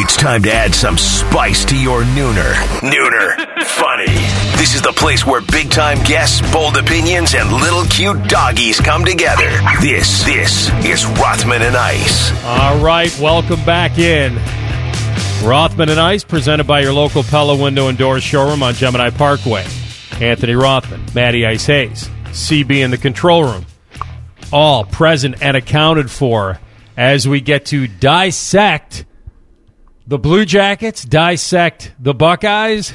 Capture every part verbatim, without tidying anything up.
It's time to add some spice to your nooner. Nooner. Funny. This is the place where big-time guests, bold opinions, and little cute doggies come together. This, this is Rothman and Ice. All right, welcome back in. Rothman and Ice, presented by your local Pella Window and Door showroom on Gemini Parkway. Anthony Rothman, Matty Ice Hayes, C B in the control room. All present and accounted for as we get to dissect the Blue Jackets, dissect the Buckeyes,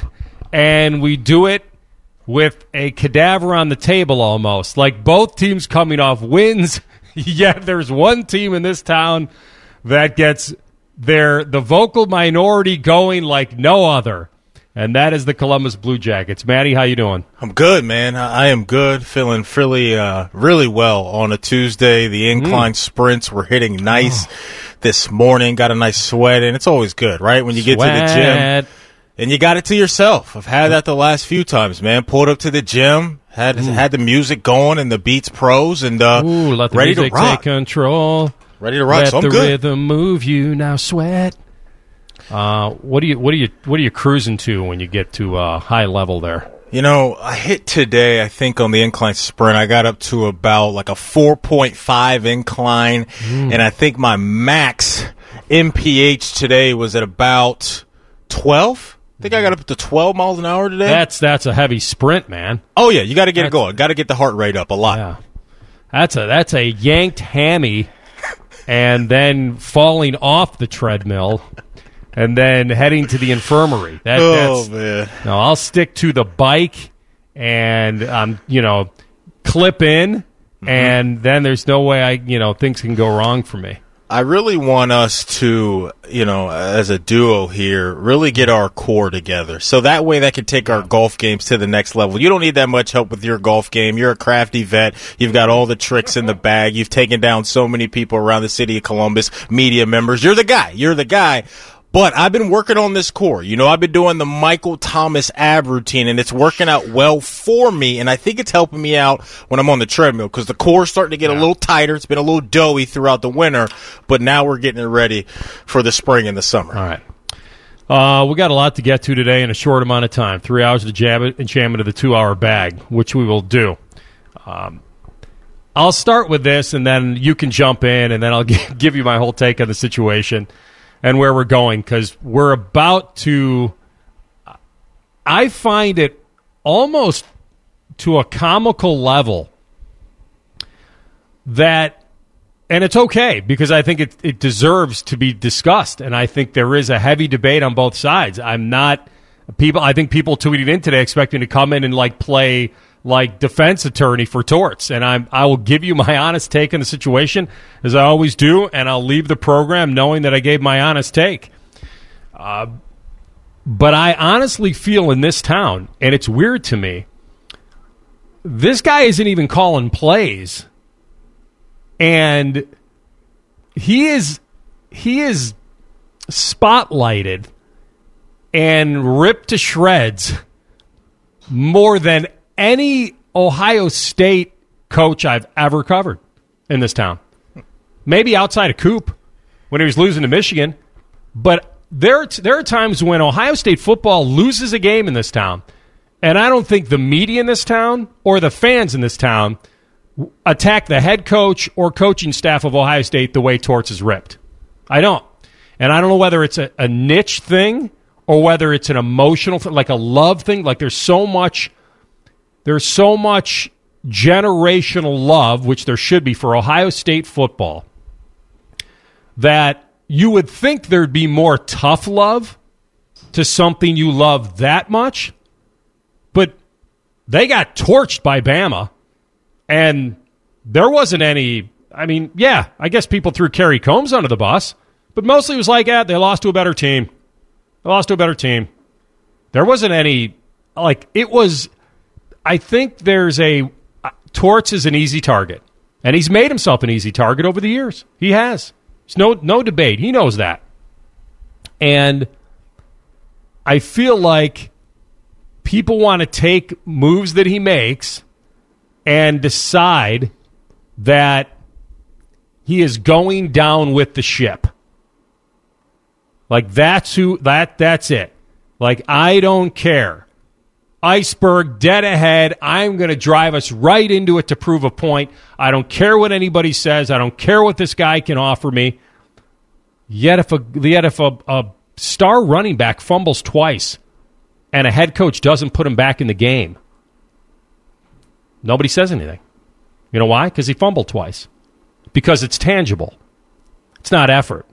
and we do it with a cadaver on the table almost. Like both teams coming off wins, yet there's one team in this town that gets their the vocal minority going like no other, and that is the Columbus Blue Jackets. Matty, how you doing? I'm good, man. I am good, feeling really, uh, really well on a Tuesday. The incline mm. sprints were hitting nice. Oh. This morning, got a nice sweat, and it's always good, right? When you sweat. Get to the gym, and you got it to yourself. I've had that the last few times, man. Pulled up to the gym, had Ooh. had the music going and the Beats Pros, and uh, Ooh, let the ready music to rock. Take control. Ready to rock. Let so I'm the good. Rhythm move you now, sweat. Uh, what do you what do you what are you cruising to when you get to a uh, high level there? You know, I hit today, I think, on the incline sprint. I got up to about like a four point five incline, mm. and I think my max M P H today was at about twelve. I think I got up to twelve miles an hour today. That's that's a heavy sprint, man. Oh, yeah, you got to get that's, it going. Got to get the heart rate up a lot. Yeah. That's a that's a yanked hammy and then falling off the treadmill. And then heading to the infirmary. That, oh, that's, man. No, I'll stick to the bike and, um, you know, clip in, mm-hmm. and then there's no way I, you know, things can go wrong for me. I really want us to, you know, as a duo here, really get our core together. So that way that can take our golf games to the next level. You don't need that much help with your golf game. You're a crafty vet. You've got all the tricks in the bag. You've taken down so many people around the city of Columbus, media members. You're the guy. You're the guy. But I've been working on this core. You know, I've been doing the Michael Thomas ab routine, and it's working out well for me, and I think it's helping me out when I'm on the treadmill because the core's starting to get yeah. a little tighter. It's been a little doughy throughout the winter, but now we're getting it ready for the spring and the summer. All right. Uh, we got a lot to get to today in a short amount of time, three hours to jam it and jam into the two-hour bag, which we will do. Um, I'll start with this, and then you can jump in, and then I'll g- give you my whole take on the situation. And where we're going, because we're about to, I find it almost to a comical level that, and it's okay, because I think it, it deserves to be discussed, and I think there is a heavy debate on both sides. I'm not, people. I think people tweeted in today expecting to come in and like play like defense attorney for Torts, and I'm, I will give you my honest take on the situation, as I always do, and I'll leave the program knowing that I gave my honest take. Uh, but I honestly feel in this town, and it's weird to me, this guy isn't even calling plays, and he is he is spotlighted and ripped to shreds more than any Ohio State coach I've ever covered in this town. Maybe outside of Coop when he was losing to Michigan. But there, there are times when Ohio State football loses a game in this town. And I don't think the media in this town or the fans in this town attack the head coach or coaching staff of Ohio State the way Torts is ripped. I don't. And I don't know whether it's a, a niche thing or whether it's an emotional thing, like a love thing. Like there's so much... There's so much generational love, which there should be for Ohio State football, that you would think there'd be more tough love to something you love that much. But they got torched by Bama, and there wasn't any... I mean, yeah, I guess people threw Kerry Combs under the bus, But mostly it was like, eh, they lost to a better team. They lost to a better team. There wasn't any, like, it was, I think there's a, uh, Torts is an easy target. And he's made himself an easy target over the years. He has. It's no, no debate. He knows that. And I feel like people want to take moves that he makes and decide that he is going down with the ship. Like, that's who, that, that's it. Like, I don't care. Iceberg, dead ahead. I'm going to drive us right into it to prove a point. I don't care what anybody says. I don't care what this guy can offer me. Yet if a, yet if a, a star running back fumbles twice and a head coach doesn't put him back in the game, nobody says anything. You know why? Because he fumbled twice. Because it's tangible. It's not effort.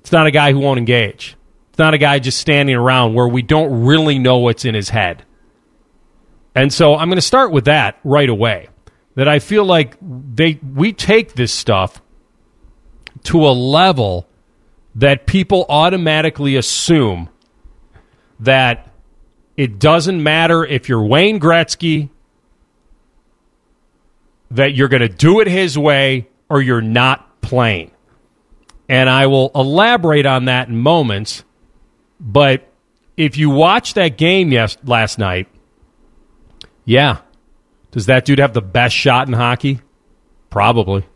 It's not a guy who won't engage. It's not a guy just standing around where we don't really know what's in his head. And so I'm going to start with that right away, that I feel like they we take this stuff to a level that people automatically assume that it doesn't matter if you're Wayne Gretzky, that you're going to do it his way or you're not playing. And I will elaborate on that in moments. But if you watch that game yes, last night, yeah. Does that dude have the best shot in hockey? Probably.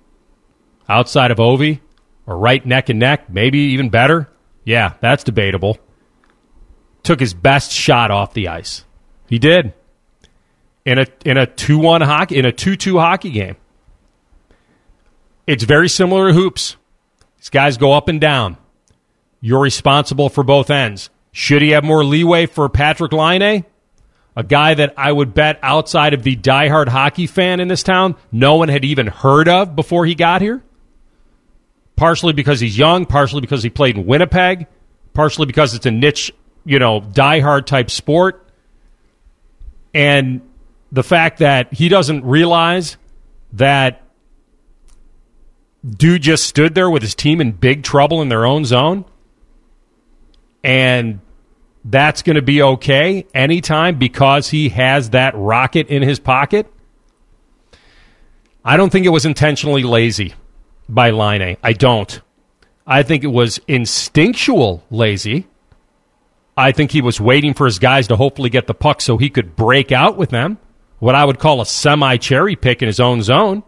Outside of Ovi, or right neck and neck, maybe even better? Yeah, that's debatable. Took his best shot off the ice. He did. In a in a two one hockey, in a two two hockey game. It's very similar to hoops. These guys go up and down. You're responsible for both ends. Should he have more leeway for Patrik Laine? A guy that I would bet outside of the diehard hockey fan in this town, no one had even heard of before he got here. Partially because he's young, partially because he played in Winnipeg, partially because it's a niche, you know, diehard type sport. And the fact that he doesn't realize that dude just stood there with his team in big trouble in their own zone. And that's going to be okay anytime because he has that rocket in his pocket. I don't think it was intentionally lazy by Laine. I don't. I think it was instinctual lazy. I think he was waiting for his guys to hopefully get the puck so he could break out with them, what I would call a semi-cherry pick in his own zone.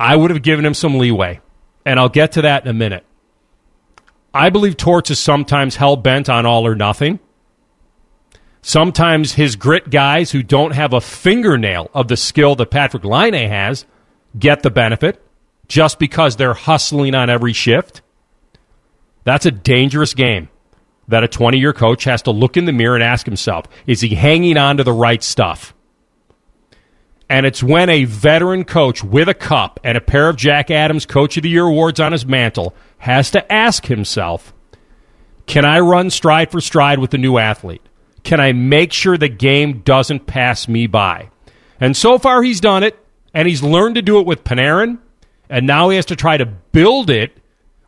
I would have given him some leeway, and I'll get to that in a minute. I believe Torts is sometimes hell-bent on all or nothing. Sometimes his grit guys who don't have a fingernail of the skill that Patrik Laine has get the benefit just because they're hustling on every shift. That's a dangerous game that a twenty-year coach has to look in the mirror and ask himself, is he hanging on to the right stuff? And it's when a veteran coach with a cup and a pair of Jack Adams Coach of the Year awards on his mantle has to ask himself, can I run stride for stride with the new athlete? Can I make sure the game doesn't pass me by? And so far he's done it, and he's learned to do it with Panarin, and now he has to try to build it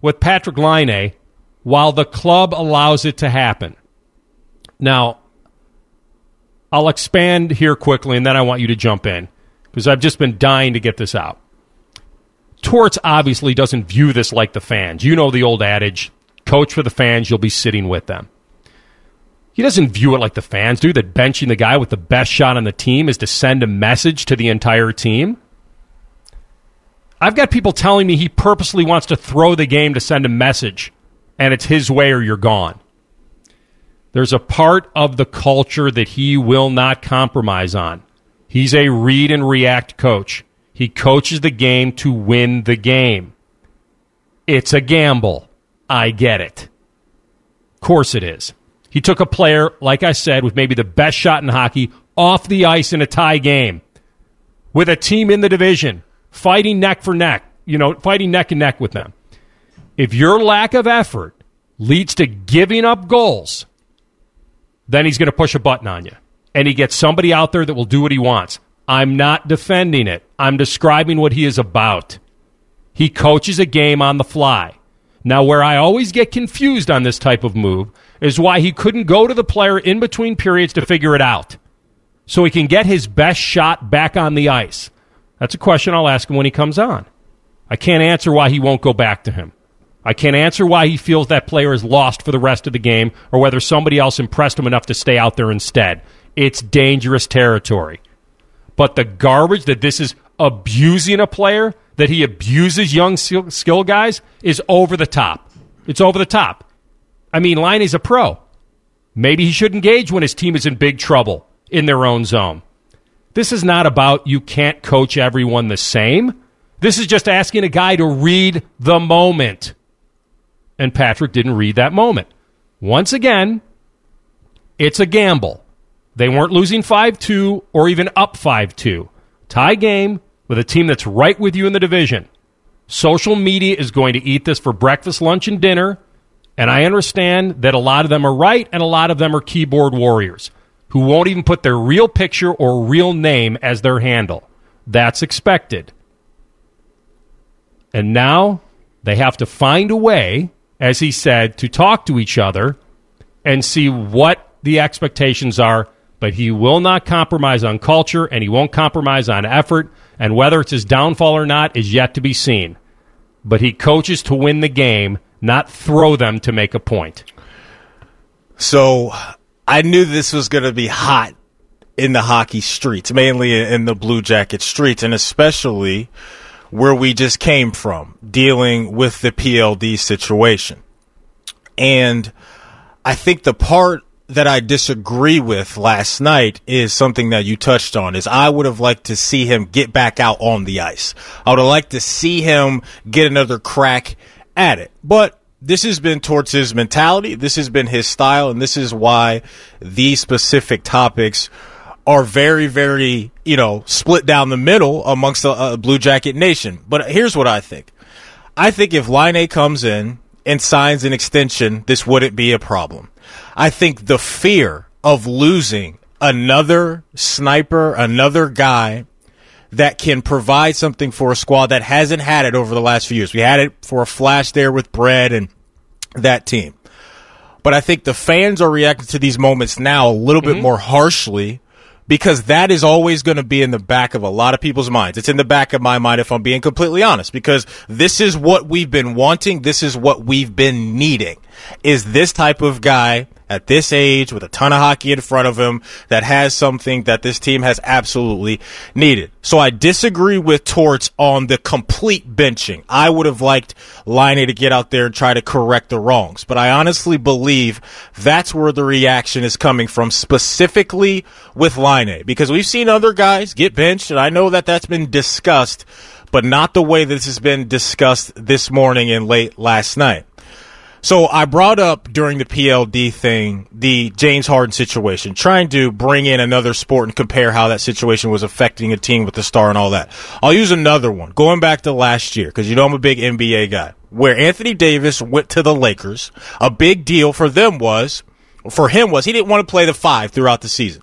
with Patrik Laine while the club allows it to happen. Now, I'll expand here quickly, and then I want you to jump in because I've just been dying to get this out. Torts obviously doesn't view this like the fans. You know the old adage, coach for the fans, you'll be sitting with them. He doesn't view it like the fans do, that benching the guy with the best shot on the team is to send a message to the entire team. I've got people telling me he purposely wants to throw the game to send a message, and it's his way or you're gone. There's a part of the culture that he will not compromise on. He's a read and react coach. He coaches the game to win the game. It's a gamble. I get it. Of course it is. He took a player, like I said, with maybe the best shot in hockey, off the ice in a tie game with a team in the division, fighting neck for neck, you know, fighting neck and neck with them. If your lack of effort leads to giving up goals, then he's going to push a button on you. And he gets somebody out there that will do what he wants. I'm not defending it. I'm describing what he is about. He coaches a game on the fly. Now, where I always get confused on this type of move is why he couldn't go to the player in between periods to figure it out so he can get his best shot back on the ice. That's a question I'll ask him when he comes on. I can't answer why he won't go back to him. I can't answer why he feels that player is lost for the rest of the game or whether somebody else impressed him enough to stay out there instead. It's dangerous territory. But the garbage that this is abusing a player, that he abuses young skill guys, is over the top. It's over the top. I mean, Laine's a pro. Maybe he should engage when his team is in big trouble in their own zone. This is not about you can't coach everyone the same. This is just asking a guy to read the moment. And Patrik didn't read that moment. Once again, it's a gamble. They weren't losing five two or even up five two. Tie game with a team that's right with you in the division. Social media is going to eat this for breakfast, lunch, and dinner, and I understand that a lot of them are right and a lot of them are keyboard warriors who won't even put their real picture or real name as their handle. That's expected. And now they have to find a way, as he said, to talk to each other and see what the expectations are, but he will not compromise on culture and he won't compromise on effort, and whether it's his downfall or not is yet to be seen. But he coaches to win the game, not throw them to make a point. So I knew this was going to be hot in the hockey streets, mainly in the Blue Jacket streets, and especially where we just came from, dealing with the P L D situation. And I think the part that I disagree with last night is something that you touched on, is I would have liked to see him get back out on the ice. I would have liked to see him get another crack at it. But this has been Torts' mentality, this has been his style, and this is why these specific topics are very, very, you know, split down the middle amongst the uh, Blue Jacket Nation. But here's what I think. I think if Laine comes in and signs an extension, this wouldn't be a problem. I think the fear of losing another sniper, another guy that can provide something for a squad that hasn't had it over the last few years. We had it for a flash there with Brad and that team. But I think the fans are reacting to these moments now a little mm-hmm. bit more harshly, because that is always going to be in the back of a lot of people's minds. It's in the back of my mind, if I'm being completely honest, because this is what we've been wanting. This is what we've been needing, is this type of guy at this age with a ton of hockey in front of him that has something that this team has absolutely needed. So I disagree with Torts on the complete benching. I would have liked Laine to get out there and try to correct the wrongs, but I honestly believe that's where the reaction is coming from, specifically with Laine, because we've seen other guys get benched, and I know that that's been discussed, but not the way this has been discussed this morning and late last night. So I brought up during the P L D thing the James Harden situation, trying to bring in another sport and compare how that situation was affecting a team with the star and all that. I'll use another one, going back to last year, because you know I'm a big N B A guy, where Anthony Davis went to the Lakers. A big deal for them was, for him was, he didn't want to play the five throughout the season.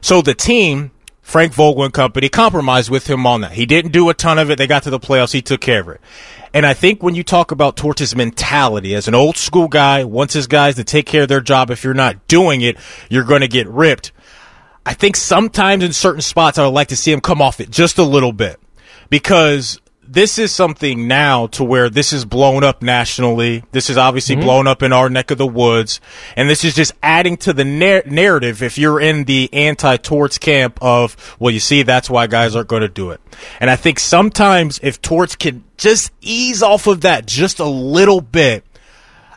So the team, Frank Vogel and company, compromised with him on that. He didn't do a ton of it. They got to the playoffs. He took care of it. And I think when you talk about Torts' mentality as an old school guy, wants his guys to take care of their job. If you're not doing it, you're going to get ripped. I think sometimes in certain spots, I would like to see him come off it just a little bit, because this is something now to where this is blown up nationally. This is obviously mm-hmm. blown up in our neck of the woods. And this is just adding to the nar- narrative if you're in the anti-Torts camp of, well, you see, that's why guys aren't going to do it. And I think sometimes if Torts can just ease off of that just a little bit,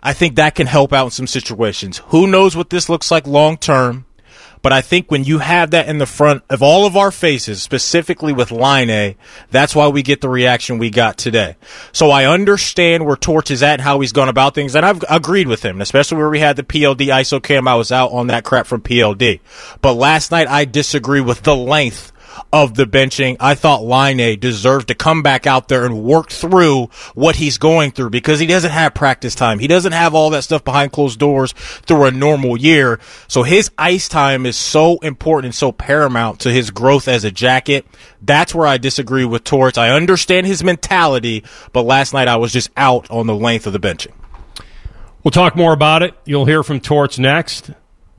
I think that can help out in some situations. Who knows what this looks like long term? But I think when you have that in the front of all of our faces, specifically with Laine, that's why we get the reaction we got today. So I understand where Torts is at and how he's gone about things, and I've agreed with him, especially where we had the P L D ISO cam. I was out on that crap from P L D. But last night I disagree with the length of the benching. I thought Laine deserved to come back out there and work through what he's going through because he doesn't have practice time. He doesn't have all that stuff behind closed doors through a normal year. So his ice time is so important and so paramount to his growth as a Jacket. That's where I disagree with Torts. I understand his mentality, but last night I was just out on the length of the benching. We'll talk more about it. You'll hear from Torts next.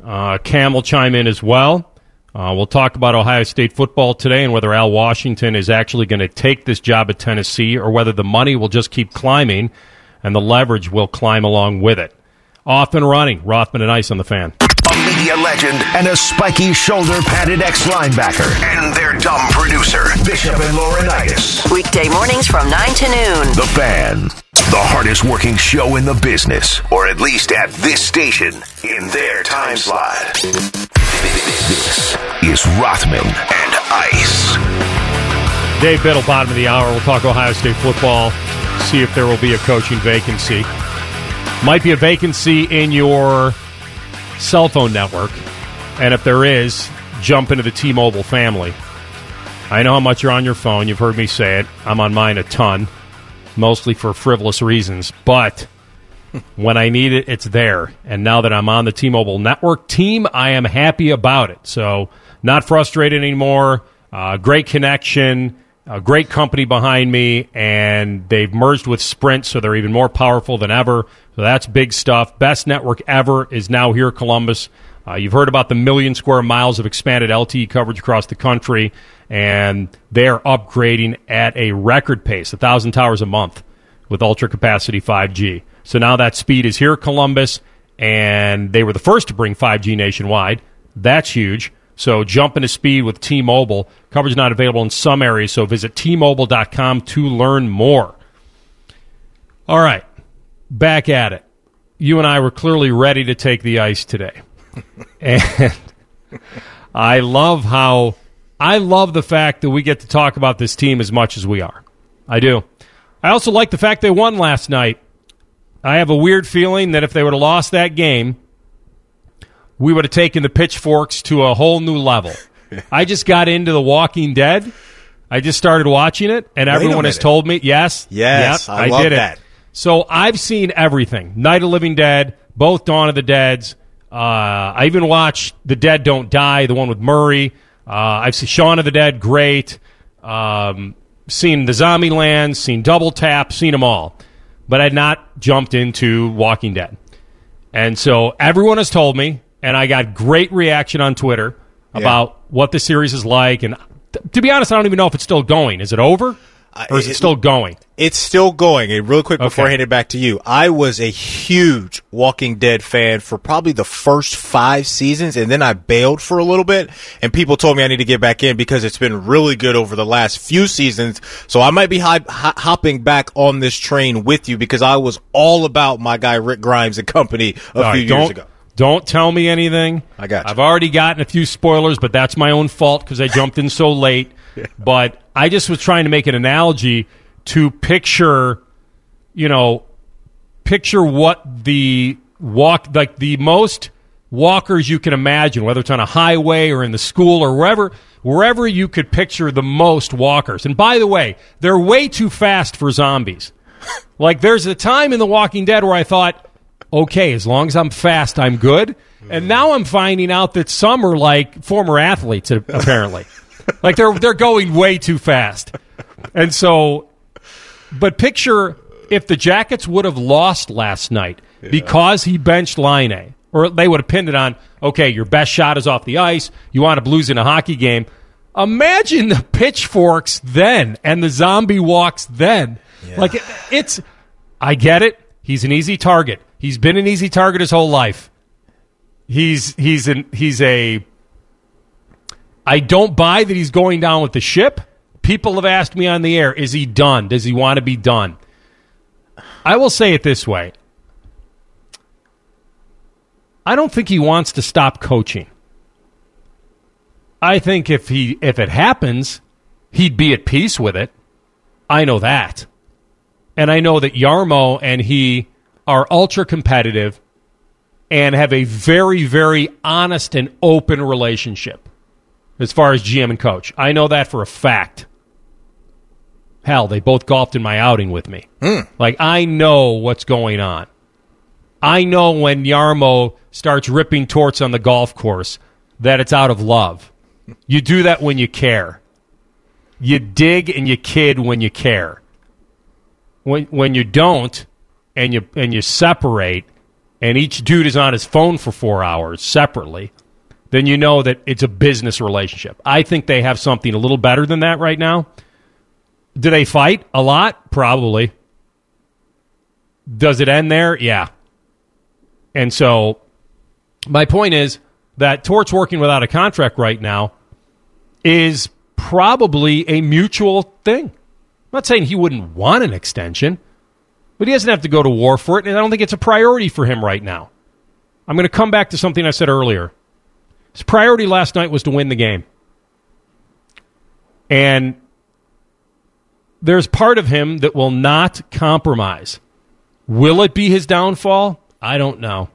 Uh, Cam will chime in as well. Uh, we'll talk about Ohio State football today and whether Al Washington is actually going to take this job at Tennessee or whether the money will just keep climbing and the leverage will climb along with it. Off and running. Rothman and Ice on the Fan. A media legend and a spiky, shoulder-padded ex-linebacker. And their dumb producer, Bishop and Laurinaitis. Weekday mornings from nine to noon. The Fan. The hardest working show in the business, or at least at this station, in their time slot. This is Rothman and Ice. Dave Biddle, bottom of the hour. We'll talk Ohio State football, see if there will be a coaching vacancy. Might be a vacancy in your cell phone network, and if there is, jump into the T-Mobile family. I know how much you're on your phone. You've heard me say it. I'm on mine a ton. Mostly for frivolous reasons, but when I need it, it's there. And now that I'm on the T-Mobile network team, I am happy about it. So not frustrated anymore. Uh, great connection, a great company behind me, and they've merged with Sprint, so they're even more powerful than ever. So that's big stuff. Best network ever is now here, Columbus. Uh, you've heard about the million square miles of expanded L T E coverage across the country, and they're upgrading at a record pace, one thousand towers a month with ultra-capacity five G. So now that speed is here, Columbus, and they were the first to bring five G nationwide. That's huge. So jump into speed with T-Mobile. Coverage not available in some areas, so visit T Mobile dot com to learn more. All right, back at it. You and I were clearly ready to take the ice today. And I love how I love the fact that we get to talk about this team as much as we are. I do. I also like the fact they won last night. I have a weird feeling that if they would have lost that game, we would have taken the pitchforks to a whole new level. I just got into The Walking Dead. I just started watching it, and Wait everyone has told me, yes, yes, yep, I, I love did that. It. So I've seen everything. Night of Living Dead, both Dawn of the Deads. Uh, I even watched The Dead Don't Die, the one with Murray. Uh, I've seen Shaun of the Dead, great. Um, seen The Zombieland, seen Double Tap, seen them all. But I had not jumped into Walking Dead. And so everyone has told me, and I got great reaction on Twitter about yeah. what the series is like. And th- to be honest, I don't even know if it's still going. Is it over? Or is it still going? It's still going. And real quick before okay. I hand it back to you, I was a huge Walking Dead fan for probably the first five seasons, and then I bailed for a little bit, and people told me I need to get back in because it's been really good over the last few seasons. So I might be hop- hopping back on this train with you because I was all about my guy Rick Grimes and company a all few right, years ago. Don't tell me anything. I got you. I've already gotten a few spoilers, but that's my own fault because I jumped in so late. Yeah. But I just was trying to make an analogy to picture, you know, picture what the walk, like the most walkers you can imagine, whether it's on a highway or in the school or wherever, wherever you could picture the most walkers. And by the way, they're way too fast for zombies. Like there's a time in The Walking Dead where I thought, okay, as long as I'm fast, I'm good. And now I'm finding out that some are like former athletes, apparently. Like they're they're going way too fast. And so, but picture if the Jackets would have lost last night yeah. because he benched Laine, or they would have pinned it on, okay, your best shot is off the ice, you wound up losing a hockey game. Imagine the pitchforks then and the zombie walks then. Yeah. Like it, it's, I get it, he's an easy target. He's been an easy target his whole life. He's he's an he's a I don't buy that he's going down with the ship. People have asked me on the air, is he done? Does he want to be done? I will say it this way. I don't think he wants to stop coaching. I think if he if it happens, he'd be at peace with it. I know that. And I know that Yarmo and he are ultra competitive and have a very, very honest and open relationship. as far as G M and coach. I know that for a fact. Hell, they both golfed in my outing with me. Mm. Like, I know what's going on. I know when Yarmo starts ripping Torts on the golf course that it's out of love. You do that when you care. You dig and you kid when you care. When when you don't and you and you separate and each dude is on his phone for four hours separately, then you know that it's a business relationship. I think they have something a little better than that right now. Do they fight a lot? Probably. Does it end there? Yeah. And so my point is that Torts working without a contract right now is probably a mutual thing. I'm not saying he wouldn't want an extension, but he doesn't have to go to war for it, and I don't think it's a priority for him right now. I'm going to come back to something I said earlier. His priority last night was to win the game. And there's part of him that will not compromise. Will it be his downfall? I don't know.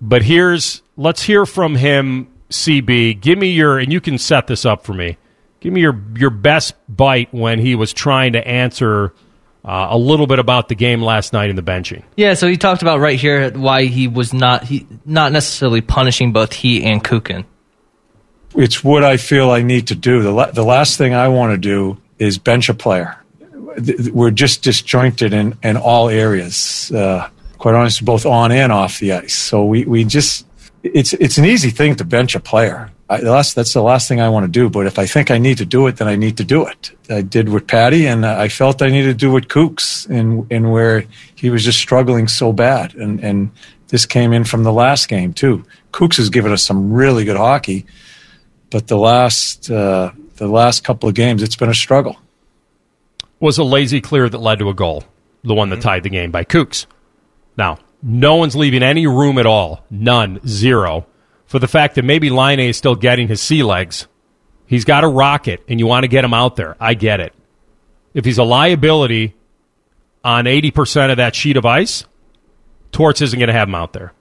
But here's, let's hear from him, C B. Give me your, and you can set this up for me. Give me your, your best bite when he was trying to answer uh, a little bit about the game last night in the benching. Yeah, so he talked about right here why he was not he not necessarily punishing both he and Kukin. It's what I feel I need to do. The la- the last thing I want to do is bench a player. We're just disjointed in, in all areas, uh, quite honestly, both on and off the ice. So we, we just, it's it's an easy thing to bench a player. I, the last, that's the last thing I want to do. But if I think I need to do it, then I need to do it. I did with Patty, and I felt I needed to do with Kooks, and, and where he was just struggling so bad. And, and this came in from the last game, too. Kooks has given us some really good hockey, but the last uh, the last couple of games, it's been a struggle. Was a lazy clear that led to a goal, the one that tied the game by Kooks. Now, no one's leaving any room at all, none, zero, for the fact that maybe Laine is still getting his sea legs. He's got a rocket, and you want to get him out there. I get it. If he's a liability on eighty percent of that sheet of ice, Torts isn't going to have him out there.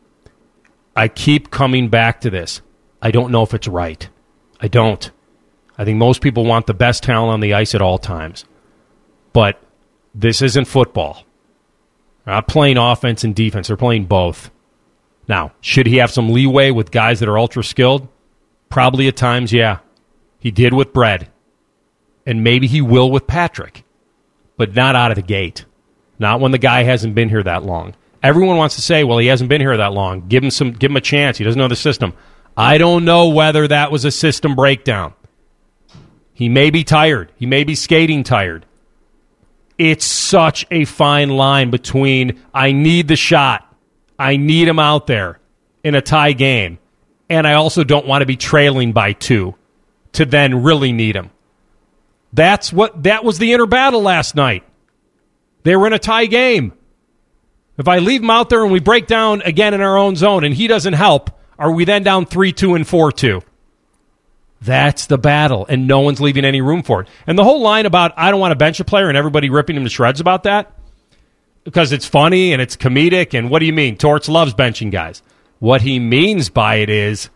I keep coming back to this. I don't know if it's right. I don't. I think most people want the best talent on the ice at all times. But this isn't football. They're not playing offense and defense. They're playing both. Now, should he have some leeway with guys that are ultra-skilled? Probably at times, yeah. He did with Brad. And maybe he will with Patrik. But not out of the gate. Not when the guy hasn't been here that long. Everyone wants to say, well, he hasn't been here that long. Give him some, give him a chance. He doesn't know the system. I don't know whether that was a system breakdown. He may be tired. He may be skating tired. It's such a fine line between I need the shot, I need him out there in a tie game, and I also don't want to be trailing by two to then really need him. That's what that was the inner battle last night. They were in a tie game. If I leave him out there and we break down again in our own zone and he doesn't help, are we then down three two and four two? That's the battle, and no one's leaving any room for it. And the whole line about, I don't want to bench a player, and everybody ripping him to shreds about that, because it's funny and it's comedic, and what do you mean? Torts loves benching guys. What he means by it is,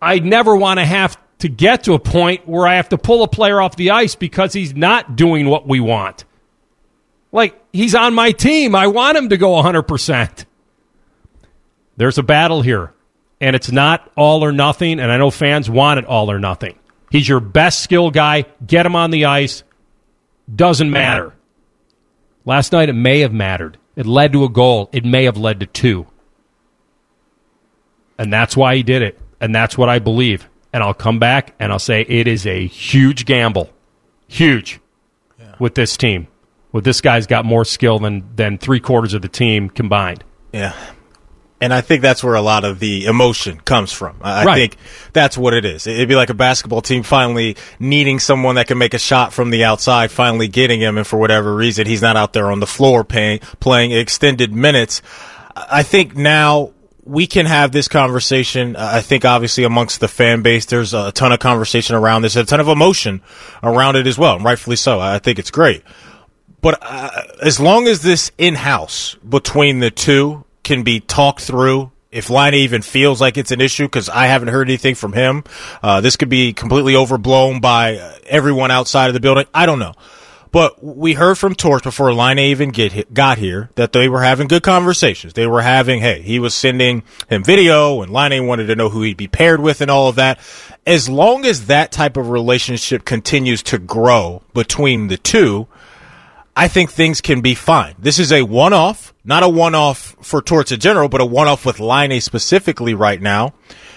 I never want to have to get to a point where I have to pull a player off the ice because he's not doing what we want. Like, he's on my team. I want him to go one hundred percent. There's a battle here. And it's not all or nothing, and I know fans want it all or nothing. He's your best skill guy. Get him on the ice. Doesn't matter. Last night, it may have mattered. It led to a goal. It may have led to two. And that's why he did it, and that's what I believe. And I'll come back, and I'll say it is a huge gamble. Huge. Yeah. With this team. With this guy's got more skill than, than three-quarters of the team combined. Yeah. And I think that's where a lot of the emotion comes from. I right. think that's what it is. It'd be like a basketball team finally needing someone that can make a shot from the outside, finally getting him, and for whatever reason, he's not out there on the floor paying, playing extended minutes. I think now we can have this conversation. I think obviously amongst the fan base, there's a ton of conversation around this, a ton of emotion around it as well, and rightfully so. I think it's great. But uh, as long as this in-house between the two can be talked through if Laine even feels like it's an issue, because I haven't heard anything from him. Uh, this could be completely overblown by everyone outside of the building. I don't know. But we heard from Torts before Laine even get, got here that they were having good conversations. They were having, hey, he was sending him video, and Laine wanted to know who he'd be paired with and all of that. As long as that type of relationship continues to grow between the two, I think things can be fine. This is a one-off, not a one-off for Torts in general, but a one-off with Laine specifically right now.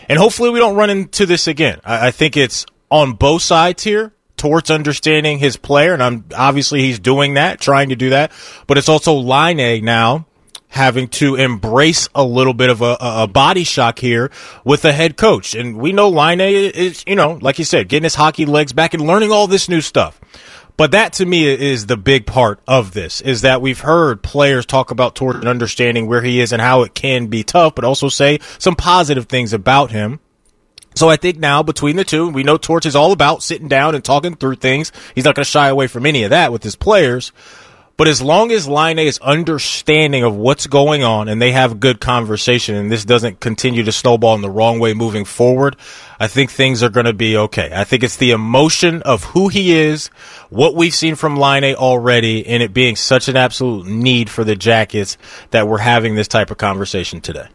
And hopefully we don't run into this again. I, I think it's on both sides here. Torts understanding his player, and I'm obviously he's doing that, trying to do that. But it's also Laine now having to embrace a little bit of a, a body shock here with the head coach. And we know Laine is, you know, like you said, getting his hockey legs back and learning all this new stuff. But that, to me, is the big part of this, is that we've heard players talk about Torts and understanding where he is and how it can be tough, but also say some positive things about him. So I think now between the two, we know Torts is all about sitting down and talking through things. He's not going to shy away from any of that with his players. But as long as Laine is understanding of what's going on and they have good conversation and this doesn't continue to snowball in the wrong way moving forward, I think things are going to be okay. I think it's the emotion of who he is, what we've seen from Laine already, and it being such an absolute need for the Jackets that we're having this type of conversation today.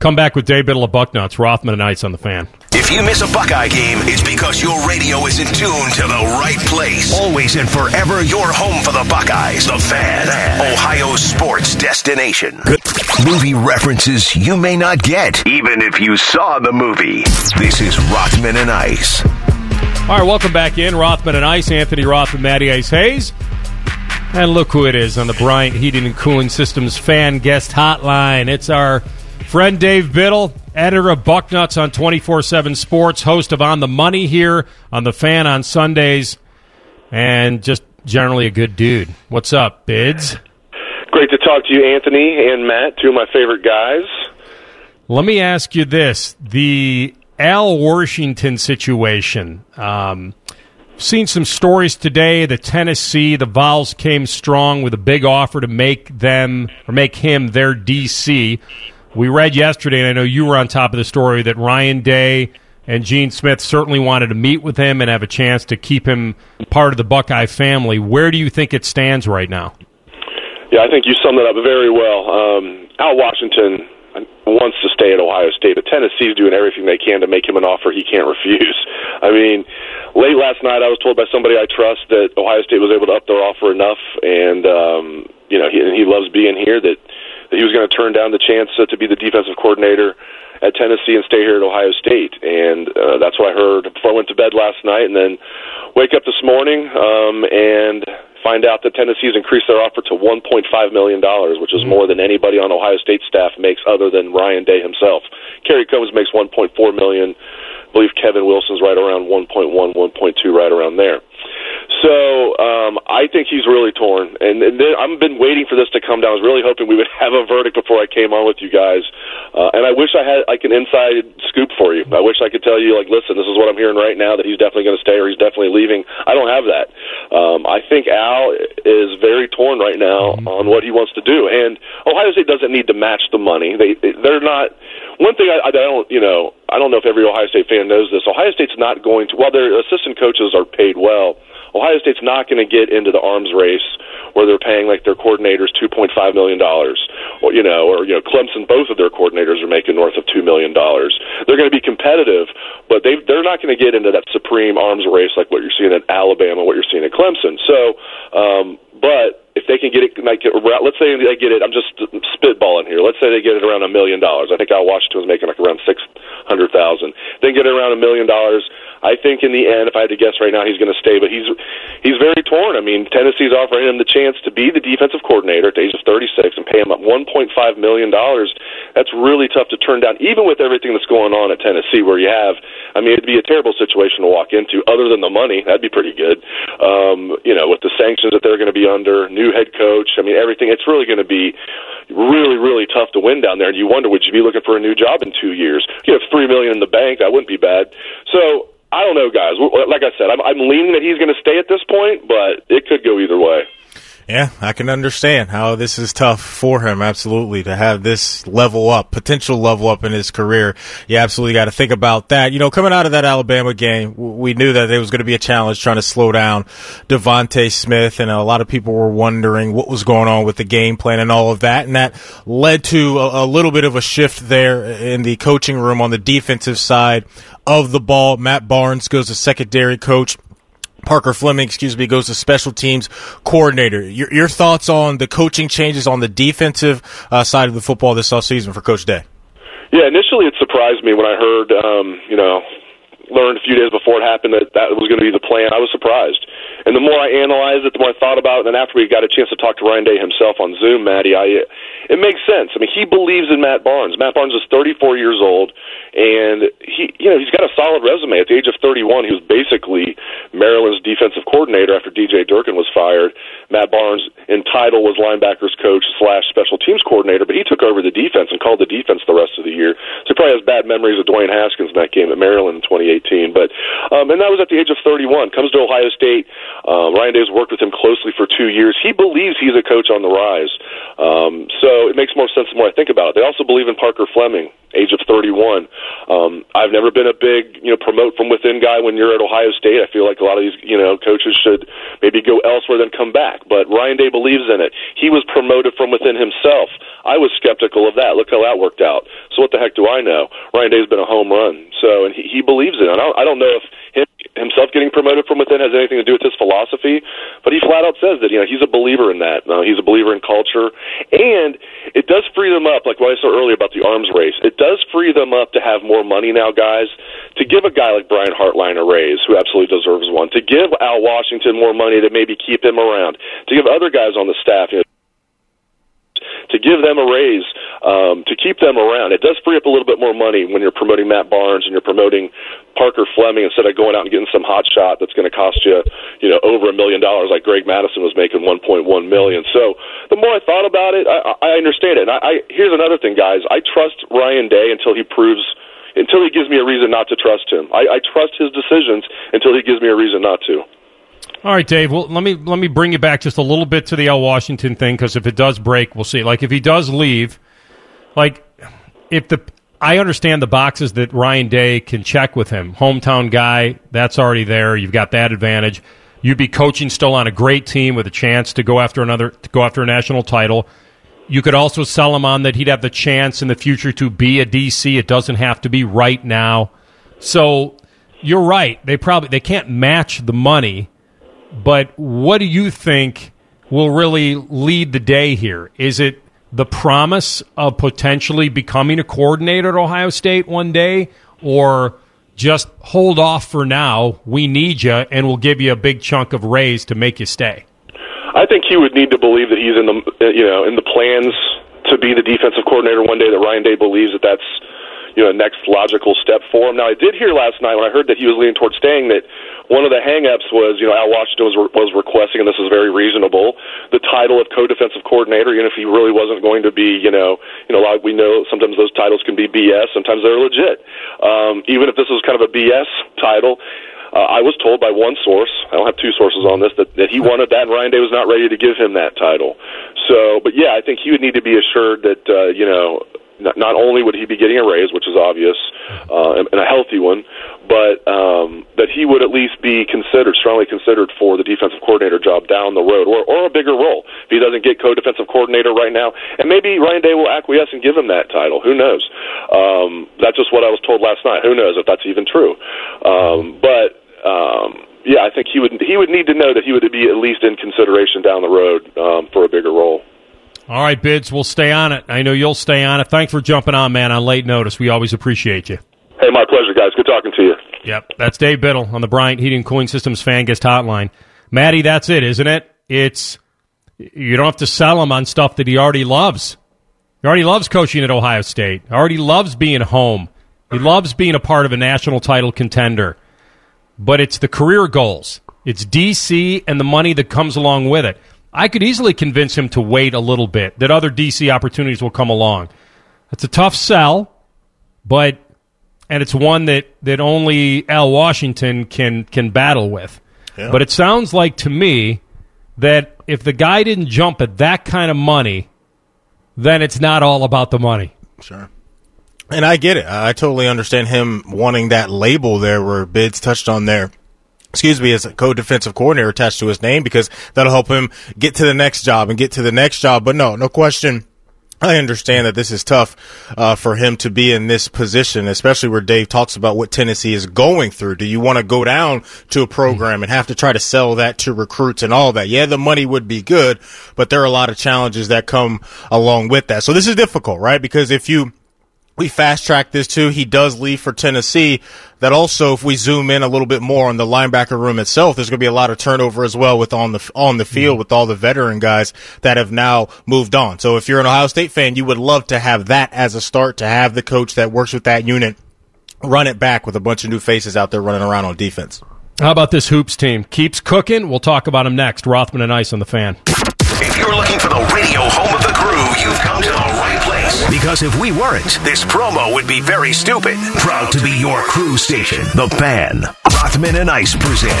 Come back with Dave Biddle of Bucknuts, Rothman and Ice on the Fan. If you miss a Buckeye game, it's because your radio is in tune to the right place. Always and forever, your home for the Buckeyes, the Fan, Ohio sports destination. Good. Movie references you may not get, even if you saw the movie. This is Rothman and Ice. All right, welcome back in. Rothman and Ice, Anthony Rothman, Matty Ice Hayes. And look who it is on the Bryant Heating and Cooling Systems Fan Guest Hotline. It's our friend Dave Biddle, editor of Bucknuts on twenty-four seven Sports, host of On the Money here on The Fan on Sundays, and just generally a good dude. What's up, Bids? Great to talk to you, Anthony and Matt, two of my favorite guys. Let me ask you this. The Al Washington situation. Um, seen some stories today that Tennessee, the Vols came strong with a big offer to make them or make him their D C. We read yesterday, and I know you were on top of the story, that Ryan Day and Gene Smith certainly wanted to meet with him and have a chance to keep him part of the Buckeye family. Where do you think it stands right now? Yeah, I think you summed it up very well. Um, Al Washington wants to stay at Ohio State, but Tennessee's doing everything they can to make him an offer he can't refuse. I mean, late last night I was told by somebody I trust that Ohio State was able to up their offer enough, and um, you know, he, he loves being here, that he was going to turn down the chance to be the defensive coordinator at Tennessee and stay here at Ohio State. And uh, that's what I heard before I went to bed last night, and then wake up this morning um, and find out that Tennessee's increased their offer to one point five million dollars, which is more than anybody on Ohio State staff makes other than Ryan Day himself. Kerry Combs makes one point four million dollars. I believe Kevin Wilson's right around one point one, one point two, right around there. So um, I think he's really torn, and, and then I've been waiting for this to come down. I was really hoping we would have a verdict before I came on with you guys, uh, and I wish I had like an inside scoop for you. I wish I could tell you, like, listen, this is what I'm hearing right now, that he's definitely going to stay or he's definitely leaving. I don't have that. Um, I think Al is very torn right now on what he wants to do, and Ohio State doesn't need to match the money. They they're not. One thing I, I don't, you know, I don't know if every Ohio State fan knows this. Ohio State's not going to. While their assistant coaches are paid well, Ohio State's not going to get into the arms race where they're paying like their coordinators two point five million dollars, or you know, or you know, Clemson. Both of their coordinators are making north of two million dollars. They're going to be competitive, but they they're not going to get into that supreme arms race like what you're seeing at Alabama, what you're seeing at Clemson. So, um, but if they can get it, like, let's say they get it. I'm just spitballing here. Let's say they get it around a million dollars. I think Al Washington's making like around six hundred thousand. They get it around a million dollars. I think in the end, if I had to guess right now, he's going to stay, but he's he's very torn. I mean, Tennessee's offering him the chance to be the defensive coordinator at the age of thirty-six and pay him up one point five million dollars. That's really tough to turn down, even with everything that's going on at Tennessee, where you have, I mean, it'd be a terrible situation to walk into other than the money. That'd be pretty good. Um, you know, with the sanctions that they're going to be under, new head coach, I mean, everything, it's really going to be really, really tough to win down there. And you wonder, would you be looking for a new job in two years? You have three million dollars in the bank. That wouldn't be bad. So, I don't know, guys. Like I said, I'm, I'm leaning that he's going to stay at this point, but it could go either way. Yeah, I can understand how this is tough for him, absolutely, to have this level up, potential level up in his career. You absolutely got to think about that. You know, coming out of that Alabama game, we knew that it was going to be a challenge trying to slow down Devontae Smith, and a lot of people were wondering what was going on with the game plan and all of that, and that led to a, a little bit of a shift there in the coaching room on the defensive side of the ball. Matt Barnes goes to secondary coach. Parker Fleming, excuse me, goes to special teams coordinator. Your, your thoughts on the coaching changes on the defensive uh, side of the football this offseason for Coach Day? Yeah, initially it surprised me when I heard, um, you know, learned a few days before it happened that that was going to be the plan. I was surprised. And the more I analyzed it, the more I thought about it, and then after we got a chance to talk to Ryan Day himself on Zoom, Matty, I, it makes sense. I mean, he believes in Matt Barnes. Matt Barnes is thirty-four years old, and he, you know, he's got a solid resume. At the age of thirty-one, he was basically Maryland's defensive coordinator after D J Durkin was fired. Matt Barnes, in title, was linebackers coach slash special teams coordinator, but he took over the defense and called the defense the rest of the year. So he probably has bad memories of Dwayne Haskins in that game at Maryland in twenty eighteen. But, um, and that was at the age of thirty-one. Comes to Ohio State. Uh, Ryan Day has worked with him closely for two years. He believes he's a coach on the rise. Um, so it makes more sense the more I think about it. They also believe in Parker Fleming, age of thirty-one. Um, I've never been a big, you know, promote from within guy when you're at Ohio State. I feel like a lot of these, you know, coaches should maybe go elsewhere than come back. But Ryan Day believes in it. He was promoted from within himself. I was skeptical of that. Look how that worked out. So what the heck do I know? Ryan Day's been a home run. So and he, he believes in it. I don't, I don't know if him, himself getting promoted from within has anything to do with his philosophy, but he flat out says that, you know, he's a believer in that. Uh, he's a believer in culture. And it does free them up, like what I said earlier about the arms race. It does free them up to have more money now, guys, to give a guy like Brian Hartline a raise, who absolutely deserves one, to give Al Washington more money to maybe keep him around, to give other guys on the staff, you know, to give them a raise, um, to keep them around. It does free up a little bit more money when you're promoting Matt Barnes and you're promoting Parker Fleming instead of going out and getting some hot shot that's going to cost you, you know, over a million dollars like Greg Madison was making, one point one million dollars. So the more I thought about it, I, I understand it. And I, I, here's another thing, guys. I trust Ryan Day until he proves, until he gives me a reason not to trust him. I, I trust his decisions until he gives me a reason not to. All right, Dave. Well, let me let me bring you back just a little bit to the Al Washington thing, because if it does break, we'll see. Like if he does leave, like if the I understand the boxes that Ryan Day can check with him. Hometown guy, that's already there. You've got that advantage. You'd be coaching still on a great team with a chance to go after another to go after a national title. You could also sell him on that he'd have the chance in the future to be a D C. It doesn't have to be right now. So you're right. They probably they can't match the money. But what do you think will really lead the day here? Is it the promise of potentially becoming a coordinator at Ohio State one day, or just hold off for now, we need you, and we'll give you a big chunk of raise to make you stay? I think he would need to believe that he's in the, you know, in the plans to be the defensive coordinator one day, that Ryan Day believes that that's, you know, next logical step for him. Now, I did hear last night when I heard that he was leaning towards staying that one of the hang-ups was, you know, Al Washington was, re- was requesting, and this is very reasonable, the title of co-defensive coordinator, even if he really wasn't going to be, you know, you know, like we know sometimes those titles can be B S, sometimes they're legit. Um, even if this was kind of a B S title, uh, I was told by one source, I don't have two sources on this, that, that he wanted that, and Ryan Day was not ready to give him that title. So, but yeah, I think he would need to be assured that, uh, you know, not only would he be getting a raise, which is obvious, uh, and a healthy one, but um, that he would at least be considered, strongly considered for the defensive coordinator job down the road, or, or a bigger role if he doesn't get co-defensive coordinator right now. And maybe Ryan Day will acquiesce and give him that title. Who knows? Um, that's just what I was told last night. Who knows if that's even true? Um, but... Um, Yeah, I think he would he would need to know that he would be at least in consideration down the road um, for a bigger role. All right, Bids, we'll stay on it. I know you'll stay on it. Thanks for jumping on, man, on late notice. We always appreciate you. Hey, my pleasure, guys. Good talking to you. Yep, that's Dave Biddle on the Bryant Heating and Cooling Systems Fan Guest Hotline. Matty, that's it, isn't it? It's you don't have to sell him on stuff that he already loves. He already loves coaching at Ohio State. Already loves being home. He loves being a part of a national title contender. But it's the career goals. It's D C and the money that comes along with it. I could easily convince him to wait a little bit, that other D C opportunities will come along. It's a tough sell, but and it's one that, that only Al Washington can, can battle with. Yeah. But it sounds like to me that if the guy didn't jump at that kind of money, then it's not all about the money. Sure. And I get it. I totally understand him wanting that label there where Bids touched on there. Excuse me, as a co-defensive coordinator attached to his name, because that'll help him get to the next job and get to the next job. But no, no question. I understand that this is tough uh, for him to be in this position, especially where Dave talks about what Tennessee is going through. Do you want to go down to a program and have to try to sell that to recruits and all that? Yeah, the money would be good, but there are a lot of challenges that come along with that. So this is difficult, right? Because if you we fast-track this, too, he does leave for Tennessee. That also, if we zoom in a little bit more on the linebacker room itself, there's going to be a lot of turnover as well with on the on the field mm-hmm. with all the veteran guys that have now moved on. So if you're an Ohio State fan, you would love to have that as a start, to have the coach that works with that unit run it back with a bunch of new faces out there running around on defense. How about this Hoops team? Keeps cooking. We'll talk about them next. Rothman and Ice on the Fan. If you're looking for the radio home of the Groove, you've come to the right place. Because if we weren't, this promo would be very stupid. Proud to be your crew station, The Fan. Rothman and Ice present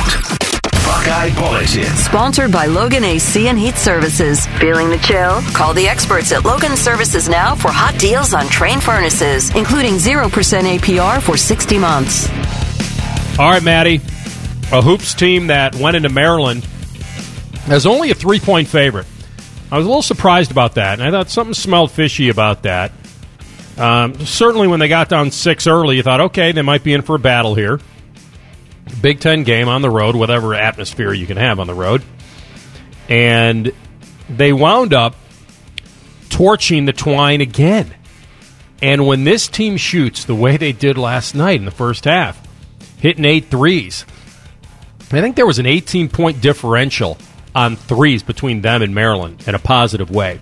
Buckeye Bulletin. Sponsored by Logan A C and Heat Services. Feeling the chill? Call the experts at Logan Services now for hot deals on Trane furnaces, including zero percent A P R for sixty months. All right, Maddie. A Hoops team that went into Maryland as only a three-point favorite. I was a little surprised about that, and I thought something smelled fishy about that. Um, certainly when they got down six early, you thought, okay, they might be in for a battle here. Big Ten game on the road, whatever atmosphere you can have on the road. And they wound up torching the twine again. And when this team shoots the way they did last night in the first half, hitting eight threes, I think there was an eighteen-point differential on threes between them and Maryland in a positive way.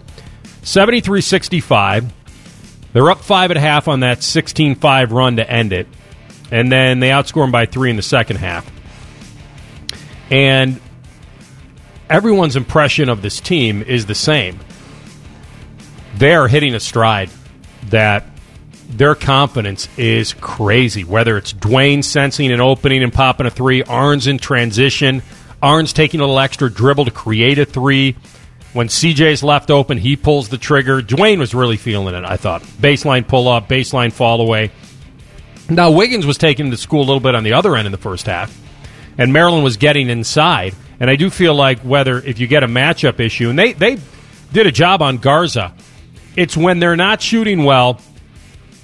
seventy-three sixty-five. They're up five at half on that sixteen five run to end it. And then they outscore them by three in the second half. And everyone's impression of this team is the same. They're hitting a stride that their confidence is crazy. Whether it's Dwayne sensing an opening and popping a three, Arne's in transition, Arne's taking a little extra dribble to create a three. When C J's left open, he pulls the trigger. Dwayne was really feeling it, I thought. Baseline pull-up, baseline fall-away. Now, Wiggins was taking the school a little bit on the other end in the first half, and Maryland was getting inside. And I do feel like whether if you get a matchup issue, and they, they did a job on Garza, it's when they're not shooting well,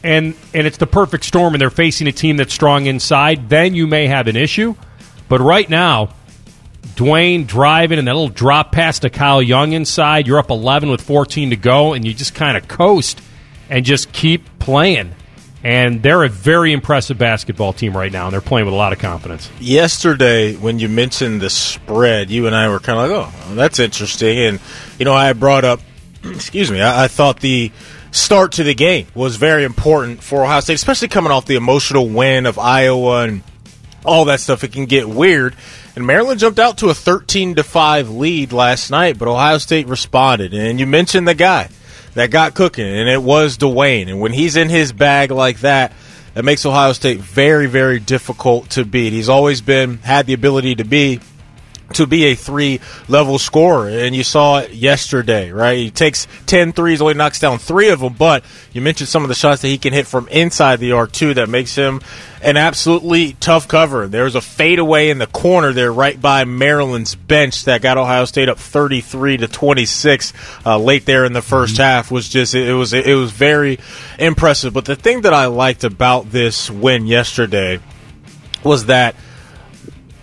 and and it's the perfect storm, and they're facing a team that's strong inside, then you may have an issue. But right now, Dwayne driving and that little drop pass to Kyle Young inside. You're up eleven with fourteen to go, and you just kind of coast and just keep playing. And they're a very impressive basketball team right now, and they're playing with a lot of confidence. Yesterday, when you mentioned the spread, you and I were kind of like, oh, that's interesting. And, you know, I brought up, excuse me, I, I thought the start to the game was very important for Ohio State, especially coming off the emotional win of Iowa and all that stuff. It can get weird. And Maryland jumped out to a thirteen to five lead last night, but Ohio State responded. And you mentioned the guy that got cooking, and it was Dwayne. And when he's in his bag like that, that makes Ohio State very, very difficult to beat. He's always been had the ability to be to be a three-level scorer, and you saw it yesterday, right? He takes ten threes, only knocks down three of them, but you mentioned some of the shots that he can hit from inside the arc, too, that makes him an absolutely tough cover. There was a fadeaway in the corner there right by Maryland's bench that got Ohio State up thirty-three to twenty-six uh, late there in the first mm-hmm. half. Was just it was it was very impressive. But the thing that I liked about this win yesterday was that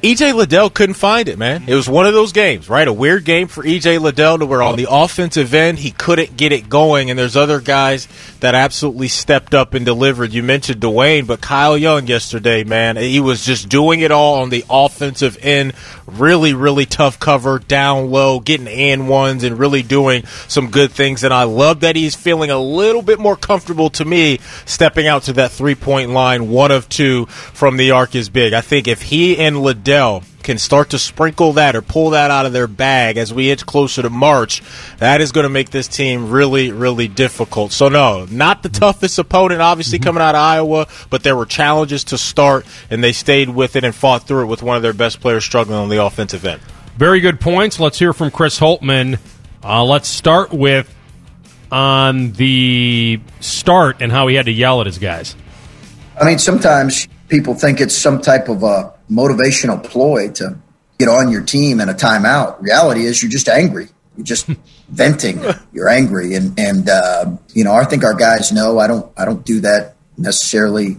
E J Liddell couldn't find it, man. It was one of those games, right? A weird game for E J Liddell to where on the offensive end he couldn't get it going, and there's other guys that absolutely stepped up and delivered. You mentioned Dwayne, but Kyle Young yesterday, man, he was just doing it all on the offensive end. Really, really tough cover, down low, getting and ones, and really doing some good things. And I love that he's feeling a little bit more comfortable, to me, stepping out to that three-point line. One of two from the arc is big. I think if he and Liddell can start to sprinkle that or pull that out of their bag as we inch closer to March, that is going to make this team really, really difficult. So, no, not the toughest opponent, obviously, mm-hmm. coming out of Iowa, but there were challenges to start, and they stayed with it and fought through it with one of their best players struggling on the offensive end. Very good points. Let's hear from Chris Holtman. Uh, let's start with on the start and how he had to yell at his guys. I mean, sometimes people think it's some type of a motivational ploy to get on your team in a timeout. Reality is you're just angry. You're just venting. You're angry. And, and uh, you know, I think our guys know I don't I don't do that necessarily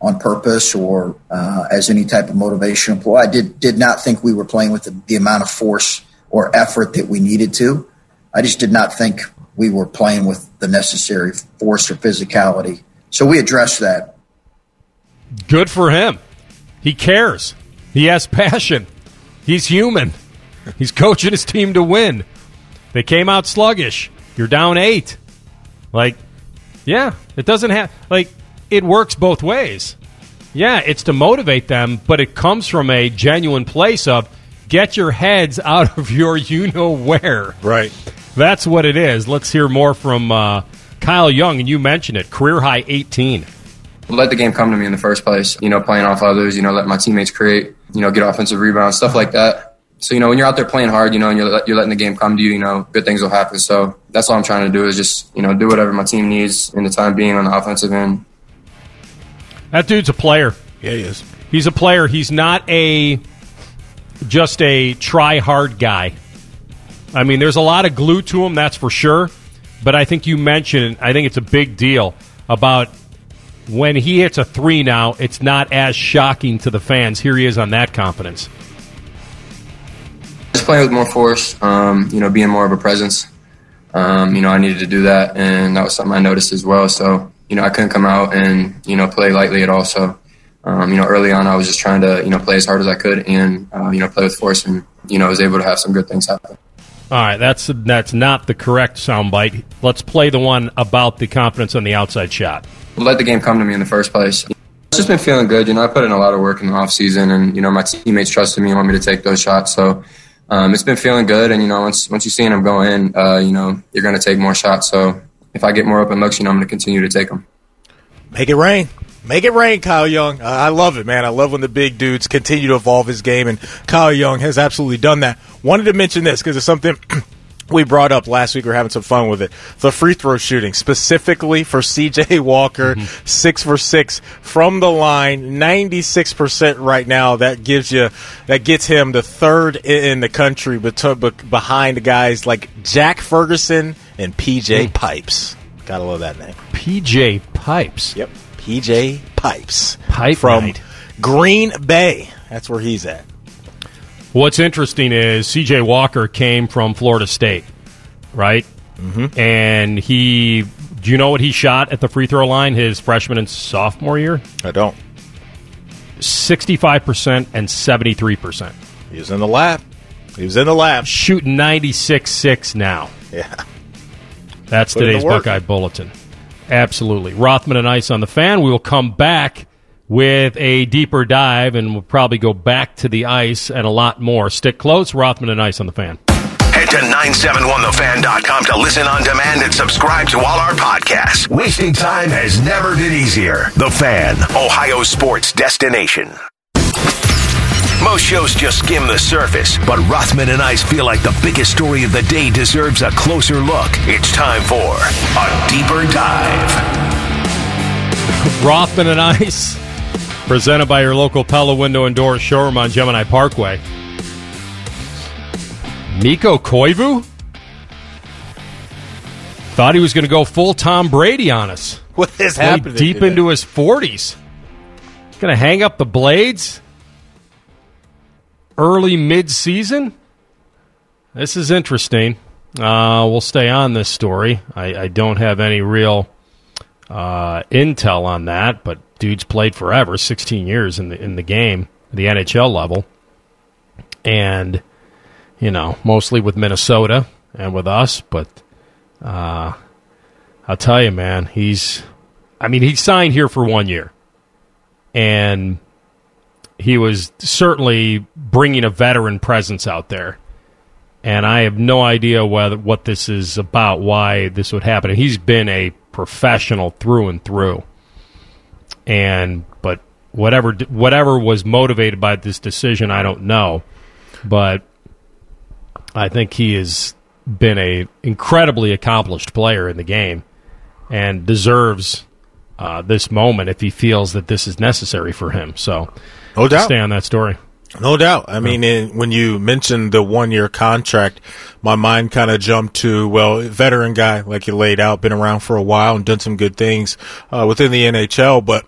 on purpose or uh, as any type of motivational ploy. I did did not think we were playing with the, the amount of force or effort that we needed to. I just did not think we were playing with the necessary force or physicality. So we addressed that. Good for him. He cares. He has passion. He's human. He's coaching his team to win. They came out sluggish. You're down eight. Like, yeah, it doesn't have – like, it works both ways. Yeah, it's to motivate them, but it comes from a genuine place of get your heads out of your you-know-where. Right. That's what it is. Let's hear more from uh, Kyle Young, and you mentioned it, career-high eighteen. Let the game come to me in the first place, you know, playing off others, you know, let my teammates create, you know, get offensive rebounds, stuff like that. So, you know, when you're out there playing hard, you know, and you're you're letting the game come to you, you know, good things will happen. So that's all I'm trying to do is just, you know, do whatever my team needs in the time being on the offensive end. That dude's a player. Yeah, he is. He's a player. He's not a just a try-hard guy. I mean, there's a lot of glue to him, that's for sure. But I think you mentioned, I think it's a big deal about when he hits a three now, it's not as shocking to the fans. Here he is on that confidence. Just playing with more force, um, you know, being more of a presence. Um, you know, I needed to do that, and that was something I noticed as well. So, you know, I couldn't come out and, you know, play lightly at all. So, um, you know, early on I was just trying to, you know, play as hard as I could and, uh, you know, play with force and, you know, I was able to have some good things happen. All right, that's that's not the correct soundbite. Let's play the one about the confidence on the outside shot. Let the game come to me in the first place. It's just been feeling good. You know, I put in a lot of work in the offseason, and, you know, my teammates trusted me and want me to take those shots. So um, it's been feeling good. And, you know, once once you're seeing them go in, uh, you know, you're going to take more shots. So if I get more open looks, you know, I'm going to continue to take them. Make it rain. Make it rain, Kyle Young. Uh, I love it, man. I love when the big dudes continue to evolve his game, and Kyle Young has absolutely done that. Wanted to mention this because it's something we brought up last week. We were having some fun with it. The free throw shooting, specifically for C J Walker, mm-hmm. six for six from the line, ninety-six percent right now. That gives you, that gets him the third in the country behind guys like Jack Ferguson and P J mm. Pipes. Gotta love that name. P J Pipes. Yep. P J Pipes Pipe from night. Green Bay. That's where he's at. What's interesting is C J Walker came from Florida State, right? Mm-hmm. And he, do you know what he shot at the free throw line his freshman and sophomore year? I don't. sixty-five percent and seventy-three percent. He was in the lab. He was in the lab. Shooting ninety-six point six now. Yeah. That's Put today's Buckeye Bulletin. Absolutely. Rothman and Ice on the Fan. We will come back with a deeper dive, and we'll probably go back to the ice and a lot more. Stick close. Rothman and Ice on the Fan. Head to nine seven one the fan dot com to listen on demand and subscribe to all our podcasts. Wasting time has never been easier. The Fan, Ohio sports destination. Most shows just skim the surface, but Rothman and Ice feel like the biggest story of the day deserves a closer look. It's time for A Deeper Dive. Rothman and Ice, presented by your local Pella Window and Door showroom on Gemini Parkway. Mikko Koivu? Thought he was going to go full Tom Brady on us. What is Played happening? Deep today? Into his forties. Going to hang up the blades? Early mid-season? This is interesting. Uh, we'll stay on this story. I, I don't have any real uh, intel on that, but dude's played forever, sixteen years in the in the game, the N H L level. And, you know, mostly with Minnesota and with us, but uh, I'll tell you, man, he's, I mean, he signed here for one year. And he was certainly bringing a veteran presence out there. And I have no idea whether, what this is about, why this would happen. And he's been a professional through and through. And But whatever whatever was motivated by this decision, I don't know. But I think he has been an incredibly accomplished player in the game and deserves uh, this moment if he feels that this is necessary for him. So no doubt. Stay on that story. No doubt. I mean, in, when you mentioned the one-year contract, my mind kind of jumped to, well, veteran guy, like you laid out, been around for a while and done some good things uh, within the N H L, but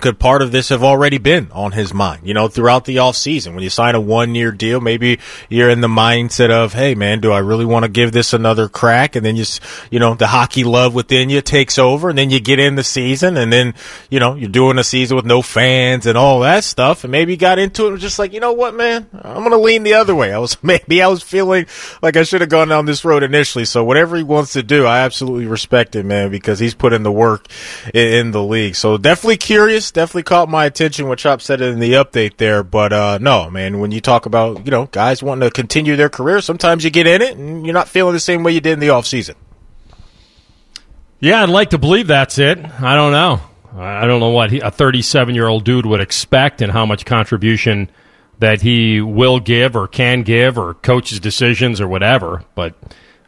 could part of this have already been on his mind, you know, throughout the offseason? When you sign a one-year deal, maybe you're in the mindset of, hey, man, do I really want to give this another crack? And then, you, you know, the hockey love within you takes over, and then you get in the season, and then, you know, you're doing a season with no fans and all that stuff, and maybe you got into it and was just like, you know what, man, I'm going to lean the other way. I was Maybe I was feeling like I should have gone down this road initially. So whatever he wants to do, I absolutely respect it, man, because he's put in the work in the league. So definitely curious. Definitely caught my attention what Chop said in the update there, but uh, no, man, when you talk about, you know, guys wanting to continue their career, sometimes you get in it and you're not feeling the same way you did in the offseason. Yeah, I'd like to believe that's it. I don't know. I don't know what he, a thirty-seven-year-old dude would expect and how much contribution that he will give or can give or coach's decisions or whatever, but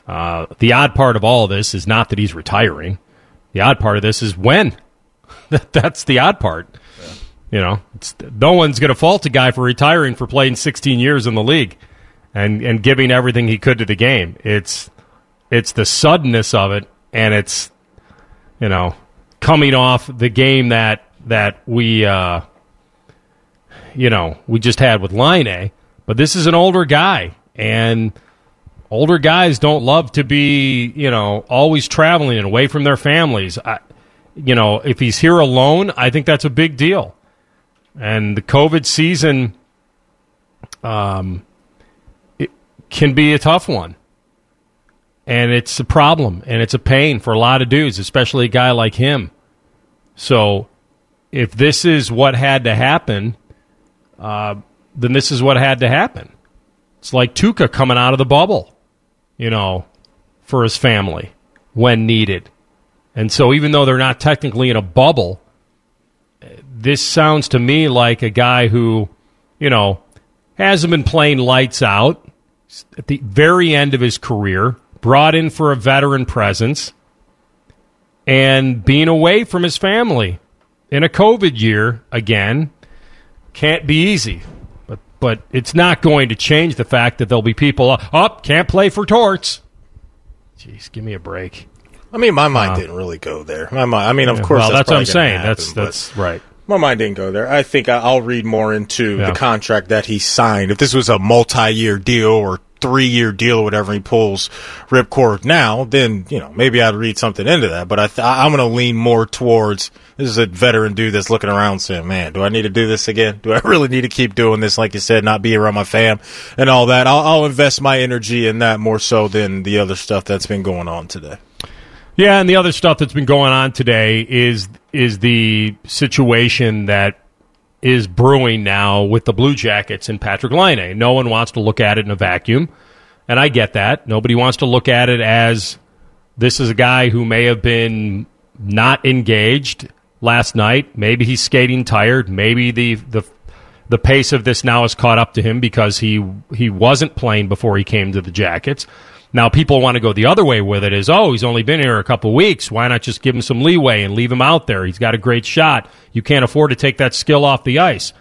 uh, the odd part of all of this is not that he's retiring. The odd part of this is when. That's the odd part. Yeah. You know, it's, no one's going to fault a guy for retiring for playing sixteen years in the league and, and giving everything he could to the game. It's it's the suddenness of it, and it's, you know, coming off the game that that we, uh, you know, we just had with Laine. But this is an older guy, and older guys don't love to be, you know, always traveling and away from their families. I, You know, if he's here alone, I think that's a big deal. And the COVID season um, it can be a tough one. And it's a problem, and it's a pain for a lot of dudes, especially a guy like him. So if this is what had to happen, uh, then this is what had to happen. It's like Tuukka coming out of the bubble, you know, for his family when needed. And so even though they're not technically in a bubble, this sounds to me like a guy who, you know, hasn't been playing lights out at the very end of his career, brought in for a veteran presence, and being away from his family in a COVID year again can't be easy. But but it's not going to change the fact that there'll be people up, oh, can't play for Torts. Jeez, give me a break. I mean, my mind uh, didn't really go there. My mind, I mean, of yeah, course, well, that's, that's what I'm saying. Happen, that's that's right. My mind didn't go there. I think I'll read more into yeah. the contract that he signed. If this was a multi-year deal or three-year deal or whatever, he pulls ripcord now, then, you know, maybe I'd read something into that. But I th- I'm going to lean more towards this is a veteran dude that's looking around saying, man, do I need to do this again? Do I really need to keep doing this, like you said, not be around my fam and all that? I'll, I'll invest my energy in that more so than the other stuff that's been going on today. Yeah, and the other stuff that's been going on today is is the situation that is brewing now with the Blue Jackets and Patrik Laine. No one wants to look at it in a vacuum, and I get that. Nobody wants to look at it as this is a guy who may have been not engaged last night. Maybe he's skating tired. Maybe the the, the pace of this now has caught up to him because he he wasn't playing before he came to the Jackets. Now, people want to go the other way with it is, oh, he's only been here a couple weeks. Why not just give him some leeway and leave him out there? He's got a great shot. You can't afford to take that skill off the ice.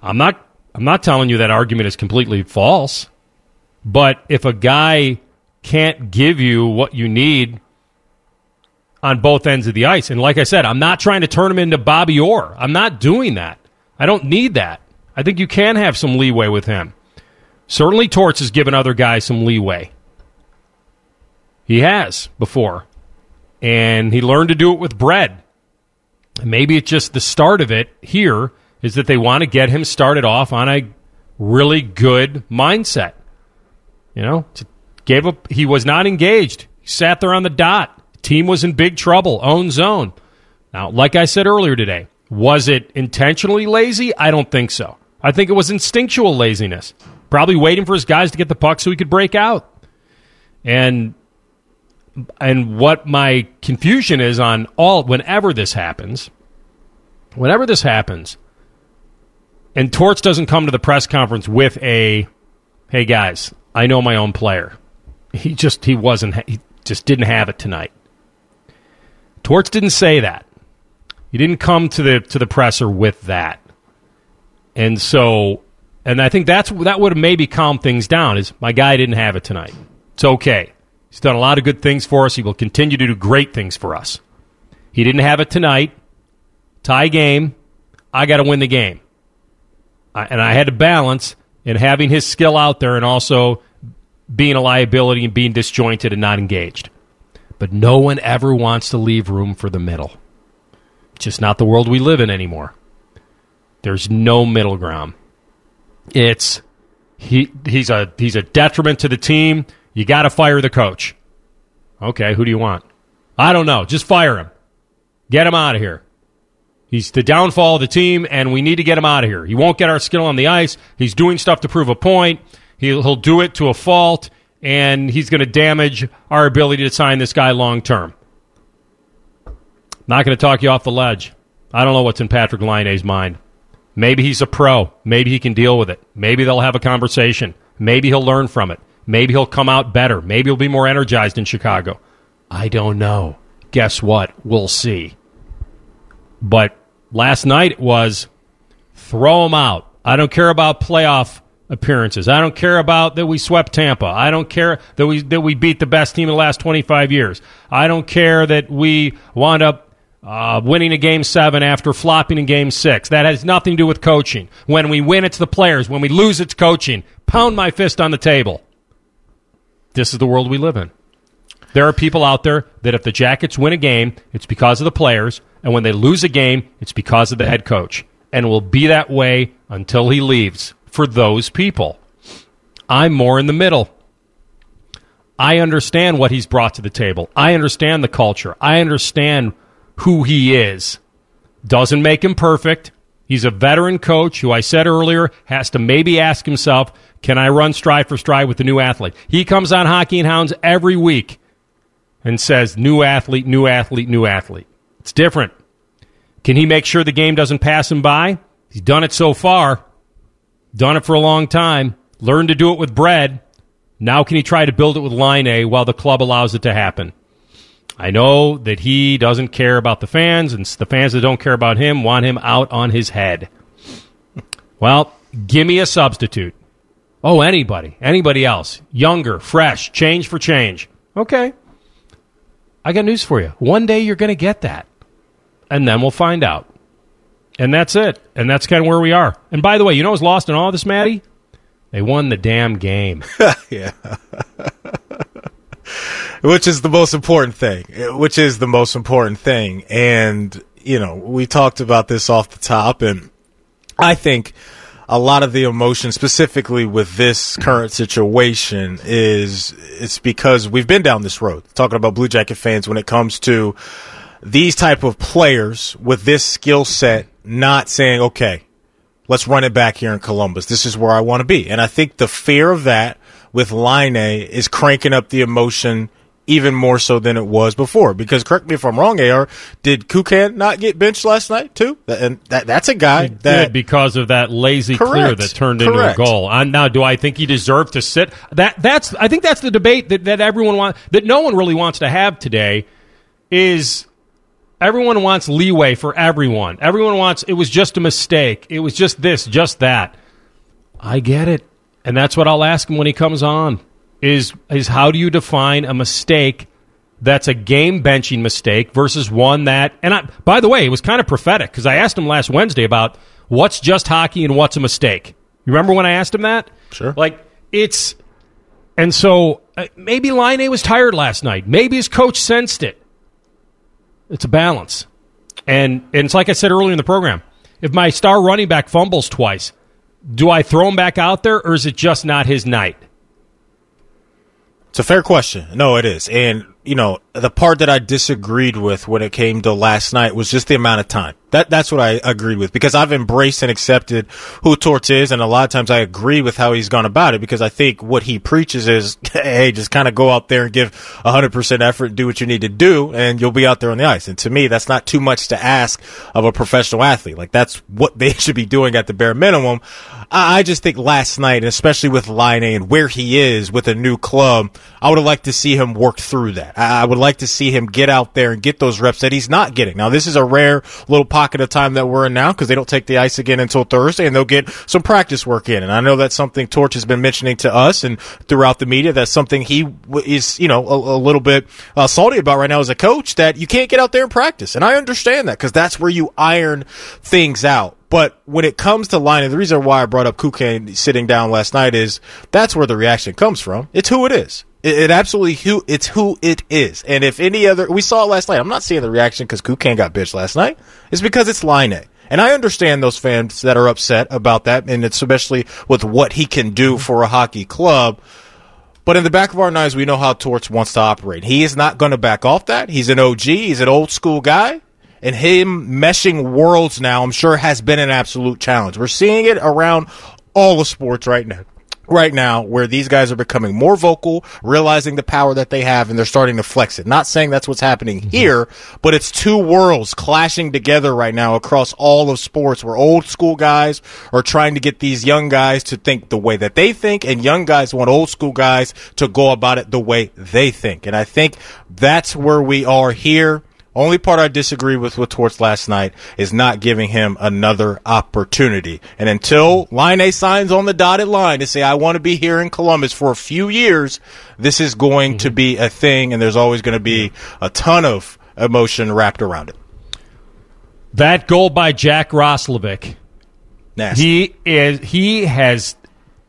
I'm not I'm not telling you that argument is completely false, but if a guy can't give you what you need on both ends of the ice, and like I said, I'm not trying to turn him into Bobby Orr. I'm not doing that. I don't need that. I think you can have some leeway with him. Certainly Torts has given other guys some leeway. He has before, and he learned to do it with Brad. Maybe it's just the start of it here is that they want to get him started off on a really good mindset. You know, gave up. He was not engaged. He sat there on the dot. Team was in big trouble, own zone. Now, like I said earlier today, was it intentionally lazy? I don't think so. I think it was instinctual laziness, probably waiting for his guys to get the puck so he could break out. And... And what my confusion is on all, whenever this happens, whenever this happens, and Torts doesn't come to the press conference with a, hey guys, I know my own player. He just he wasn't he just didn't have it tonight. Torts didn't say that. He didn't come to the to the presser with that. And so and I think that's that would have maybe calmed things down is my guy didn't have it tonight. It's okay. He's done a lot of good things for us. He will continue to do great things for us. He didn't have it tonight. Tie game. I got to win the game. I, and I had to balance in having his skill out there and also being a liability and being disjointed and not engaged. But no one ever wants to leave room for the middle. It's just not the world we live in anymore. There's no middle ground. It's he he's a he's a detriment to the team. You got to fire the coach. Okay, who do you want? I don't know. Just fire him. Get him out of here. He's the downfall of the team, and we need to get him out of here. He won't get our skill on the ice. He's doing stuff to prove a point. He'll, he'll do it to a fault, and he's going to damage our ability to sign this guy long-term. Not going to talk you off the ledge. I don't know what's in Patrik Laine's mind. Maybe he's a pro. Maybe he can deal with it. Maybe they'll have a conversation. Maybe he'll learn from it. Maybe he'll come out better. Maybe he'll be more energized in Chicago. I don't know. Guess what? We'll see. But last night was throw him out. I don't care about playoff appearances. I don't care about that we swept Tampa. I don't care that we that we beat the best team in the last twenty-five years. I don't care that we wound up uh, winning a game seven after flopping in game six. That has nothing to do with coaching. When we win, it's the players. When we lose, it's coaching. Pound my fist on the table. This is the world we live in. There are people out there that if the Jackets win a game, it's because of the players, and when they lose a game, it's because of the head coach. And it will be that way until he leaves for those people. I'm more in the middle. I understand what he's brought to the table. I understand the culture. I understand who he is. Doesn't make him perfect. He's a veteran coach who I said earlier has to maybe ask himself, can I run stride for stride with the new athlete? He comes on Hockey and Hounds every week and says, new athlete, new athlete, new athlete. It's different. Can he make sure the game doesn't pass him by? He's done it so far. Done it for a long time. Learned to do it with Brad. Now can he try to build it with Laine while the club allows it to happen? I know that he doesn't care about the fans, and the fans that don't care about him want him out on his head. Well, give me a substitute. Oh, anybody. Anybody else. Younger, fresh, change for change. Okay. I got news for you. One day you're going to get that. And then we'll find out. And that's it. And that's kind of where we are. And by the way, you know who's lost in all of this, Matty? They won the damn game. Yeah. Which is the most important thing. Which is the most important thing. And, you know, we talked about this off the top, and I think a lot of the emotion, specifically with this current situation, is it's because we've been down this road, talking about Blue Jacket fans when it comes to these type of players with this skill set not saying, okay, let's run it back here in Columbus. This is where I want to be. And I think the fear of that with Laine is cranking up the emotion even more so than it was before. Because, correct me if I'm wrong, A R, did Kukan not get benched last night, too? And that, that's a guy he that... did because of that lazy correct, clear that turned correct. into a goal. I, now, do I think he deserved to sit? That that's I think that's the debate that, that everyone wants, that no one really wants to have today, is everyone wants leeway for everyone. Everyone wants, it was just a mistake. It was just this, just that. I get it. And that's what I'll ask him when he comes on. Is is how do you define a mistake that's a game-benching mistake versus one that... And I, by the way, it was kind of prophetic because I asked him last Wednesday about what's just hockey and what's a mistake. You remember when I asked him that? Sure. Like, it's... And so uh, maybe Laine was tired last night. Maybe his coach sensed it. It's a balance. And, and it's like I said earlier in the program, if my star running back fumbles twice, do I throw him back out there or is it just not his night? It's a fair question. No, it is. And, you know, the part that I disagreed with when it came to last night was just the amount of time. That that's what I agreed with, because I've embraced and accepted who Torts is, and a lot of times I agree with how he's gone about it, because I think what he preaches is, hey, just kind of go out there and give one hundred percent effort, do what you need to do, and you'll be out there on the ice. And to me, that's not too much to ask of a professional athlete. Like, that's what they should be doing at the bare minimum. I, I just think last night, especially with Laine and where he is with a new club, I would have liked to see him work through that. I, I would like to see him get out there and get those reps that he's not getting. Now, this is a rare little podcast pocket of time that we're in now, because they don't take the ice again until Thursday, and they'll get some practice work in. And I know that's something Torch has been mentioning to us and throughout the media. That's something he w- is, you know, a, a little bit uh, salty about right now as a coach, that you can't get out there and practice. And I understand that, because that's where you iron things out. But when it comes to Laine, the reason why I brought up Kooks sitting down last night is that's where the reaction comes from. It's who it is. It, it absolutely who it's who it is. And if any other, we saw it last night. I'm not seeing the reaction because Kooks got bitched last night. It's because it's Laine. And I understand those fans that are upset about that, and it's especially with what he can do for a hockey club. But in the back of our minds, we know how Torts wants to operate. He is not going to back off that. He's an O G. He's an old school guy. And him meshing worlds now, I'm sure, has been an absolute challenge. We're seeing it around all of sports right now. Right now, where these guys are becoming more vocal, realizing the power that they have, and they're starting to flex it. Not saying that's what's happening mm-hmm. here, but it's two worlds clashing together right now across all of sports, where old school guys are trying to get these young guys to think the way that they think, and young guys want old school guys to go about it the way they think. And I think that's where we are here. Only part I disagree with with Torts last night is not giving him another opportunity. And until Laine signs on the dotted line to say, I want to be here in Columbus for a few years, this is going mm-hmm. to be a thing, and there's always going to be a ton of emotion wrapped around it. That goal by Jack Roslovic, he is he has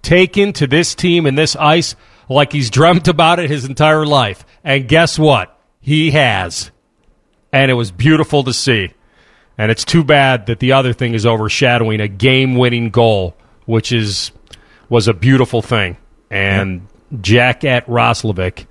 taken to this team and this ice like he's dreamt about it his entire life. And guess what? He has. And it was beautiful to see. And it's too bad that the other thing is overshadowing a game-winning goal, which is was a beautiful thing. And Jack at Roslovic,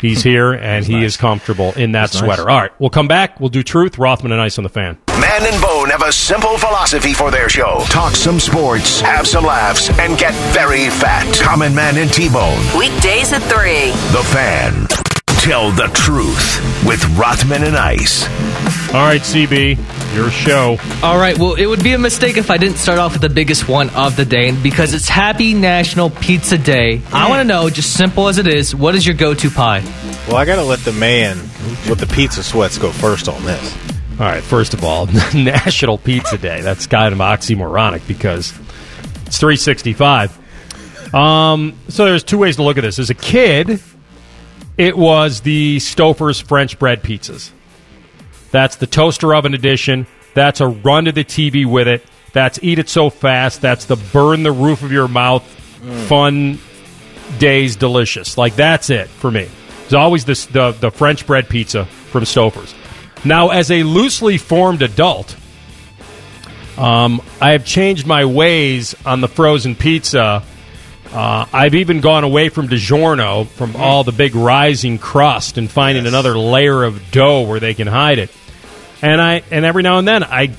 he's here, and he nice. is comfortable in that That's sweater. Nice. All right, we'll come back. We'll do Truth, Rothman and Ice on the Fan. Man and Bone have a simple philosophy for their show. Talk some sports, have some laughs, and get very fat. Common Man and T-Bone. Weekdays at three. The Fan. Tell the truth with Rothman and Ice. All right, C B, your show. All right, well, it would be a mistake if I didn't start off with the biggest one of the day, and because it's Happy National Pizza Day, mm. I want to know, just simple as it is, what is your go-to pie? Well, I got to let the man with the pizza sweats go first on this. All right, first of all, National Pizza Day. That's kind of oxymoronic because it's three sixty-five. Um, so there's two ways to look at this. As a kid, it was the Stouffer's French bread pizzas. That's the toaster oven edition. That's a run to the T V with it. That's eat it so fast. That's the burn the roof of your mouth, mm. fun days, delicious. Like, that's it for me. It's always this, the, the French bread pizza from Stouffer's. Now, as a loosely formed adult, um, I have changed my ways on the frozen pizza. Uh, I've even gone away from DiGiorno, from all the big rising crust, and finding yes. another layer of dough where they can hide it. And I and every now and then, I,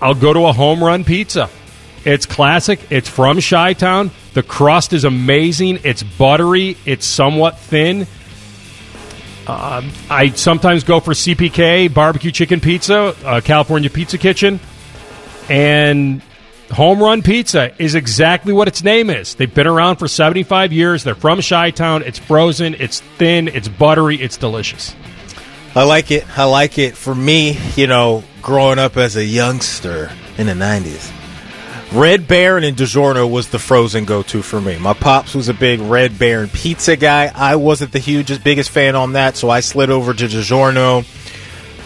I'll go to a home run pizza. It's classic. It's from Chi-Town. The crust is amazing. It's buttery. It's somewhat thin. Uh, I sometimes go for C P K, barbecue chicken pizza, uh, California Pizza Kitchen, and Home Run Pizza is exactly what its name is. They've been around for seventy-five years. They're from Chi-Town. It's frozen. It's thin. It's buttery. It's delicious. I like it. I like it. For me, you know, growing up as a youngster in the nineties, Red Baron and DiGiorno was the frozen go-to for me. My pops was a big Red Baron pizza guy. I wasn't the hugest, biggest fan on that, so I slid over to DiGiorno.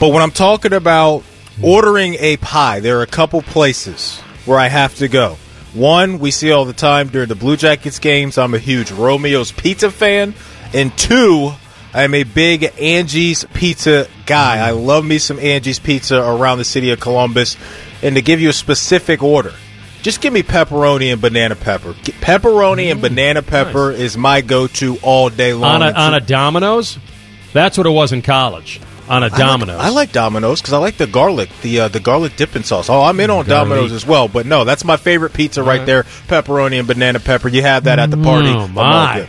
But when I'm talking about ordering a pie, there are a couple places where I have to go. One, we see all the time during the Blue Jackets games, I'm a huge Romeo's Pizza fan. And two, I'm a big Angie's Pizza guy. I love me some Angie's Pizza around the city of Columbus. And to give you a specific order, just give me pepperoni and banana pepper. Pepperoni mm, and banana pepper nice. Is my go-to all day long. On a, on a Domino's? That's what it was in college. on a Domino's. I like, I like Domino's because I like the garlic, the uh, the garlic dipping sauce. Oh, I'm in on garlic. Domino's as well, but no, that's my favorite pizza right, right there, pepperoni and banana pepper. You have that at the party. Oh, my.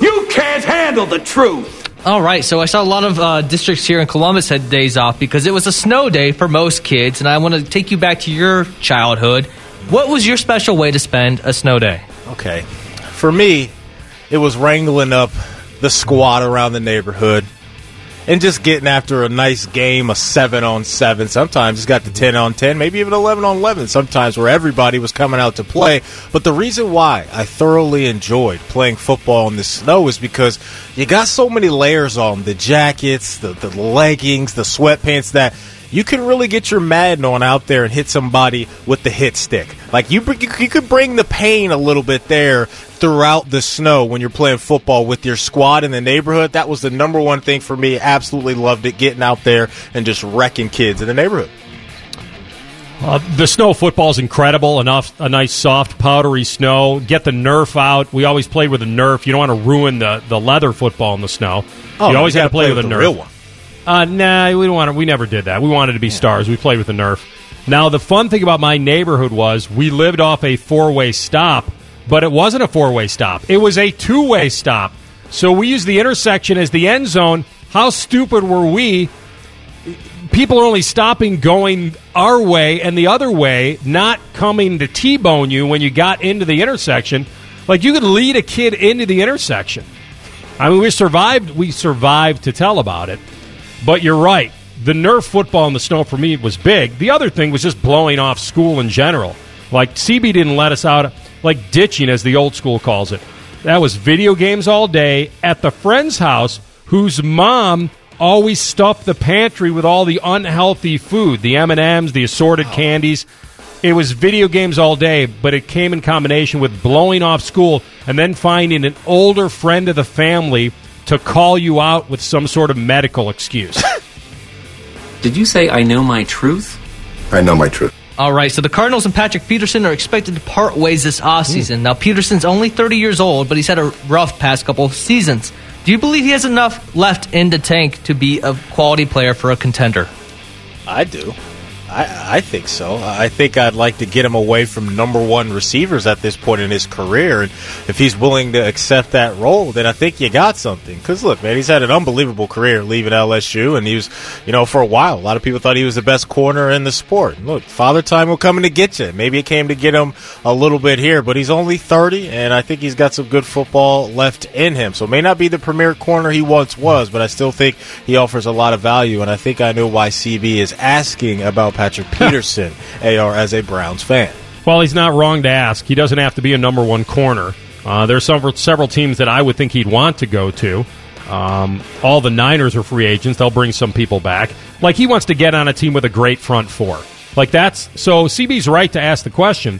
You can't handle the truth. All right, so I saw a lot of uh, districts here in Columbus had days off because it was a snow day for most kids, and I want to take you back to your childhood. What was your special way to spend a snow day? Okay. For me, it was wrangling up the squad around the neighborhood and just getting after a nice game, a seven on seven. Sometimes it's got the ten on ten, maybe even eleven on eleven sometimes, where everybody was coming out to play. But the reason why I thoroughly enjoyed playing football in the snow is because you got so many layers on, the jackets, the, the leggings, the sweatpants, that you can really get your Madden on out there and hit somebody with the hit stick. Like, you you could bring the pain a little bit there throughout the snow when you're playing football with your squad in the neighborhood. That was the number one thing for me. Absolutely loved it, getting out there and just wrecking kids in the neighborhood. Uh, the snow football is incredible. Enough, a nice, soft, powdery snow. Get the Nerf out. We always played with a Nerf. You don't want to ruin the, the leather football in the snow. Oh, you always got to play, play with, with a Nerf. Real one. Uh, nah, we don't want to, we never did that. We wanted to be yeah. stars. We played with the Nerf. Now, the fun thing about my neighborhood was we lived off a four-way stop, but it wasn't a four-way stop. It was a two-way stop. So we used the intersection as the end zone. How stupid were we? People are only stopping going our way and the other way, not coming to T-bone you when you got into the intersection. Like, you could lead a kid into the intersection. I mean, we survived. We survived to tell about it. But you're right. The Nerf football in the snow for me was big. The other thing was just blowing off school in general. Like, C B didn't let us out, like ditching, as the old school calls it. That was video games all day at the friend's house whose mom always stuffed the pantry with all the unhealthy food, the M and M's, the assorted wow. candies. It was video games all day, but it came in combination with blowing off school and then finding an older friend of the family to call you out with some sort of medical excuse. Did you say, I know my truth? I know my truth. All right, so the Cardinals and Patrick Peterson are expected to part ways this offseason. Mm. Now, Peterson's only thirty years old, but he's had a rough past couple of seasons. Do you believe he has enough left in the tank to be a quality player for a contender? I do. I, I think so. I think I'd like to get him away from number one receivers at this point in his career. And if he's willing to accept that role, then I think you got something. Because, look, man, he's had an unbelievable career leaving L S U. And he was, you know, for a while, a lot of people thought he was the best corner in the sport. And look, Father Time will come in to get you. Maybe it came to get him a little bit here. But he's only thirty, and I think he's got some good football left in him. So it may not be the premier corner he once was, but I still think he offers a lot of value. And I think I know why C B is asking about Patrick Peterson, A R, as a Browns fan. Well, he's not wrong to ask. He doesn't have to be a number one corner. Uh, there are several, several teams that I would think he'd want to go to. Um, all the Niners are free agents. They'll bring some people back. Like, he wants to get on a team with a great front four. Like, that's so C B's right to ask the question.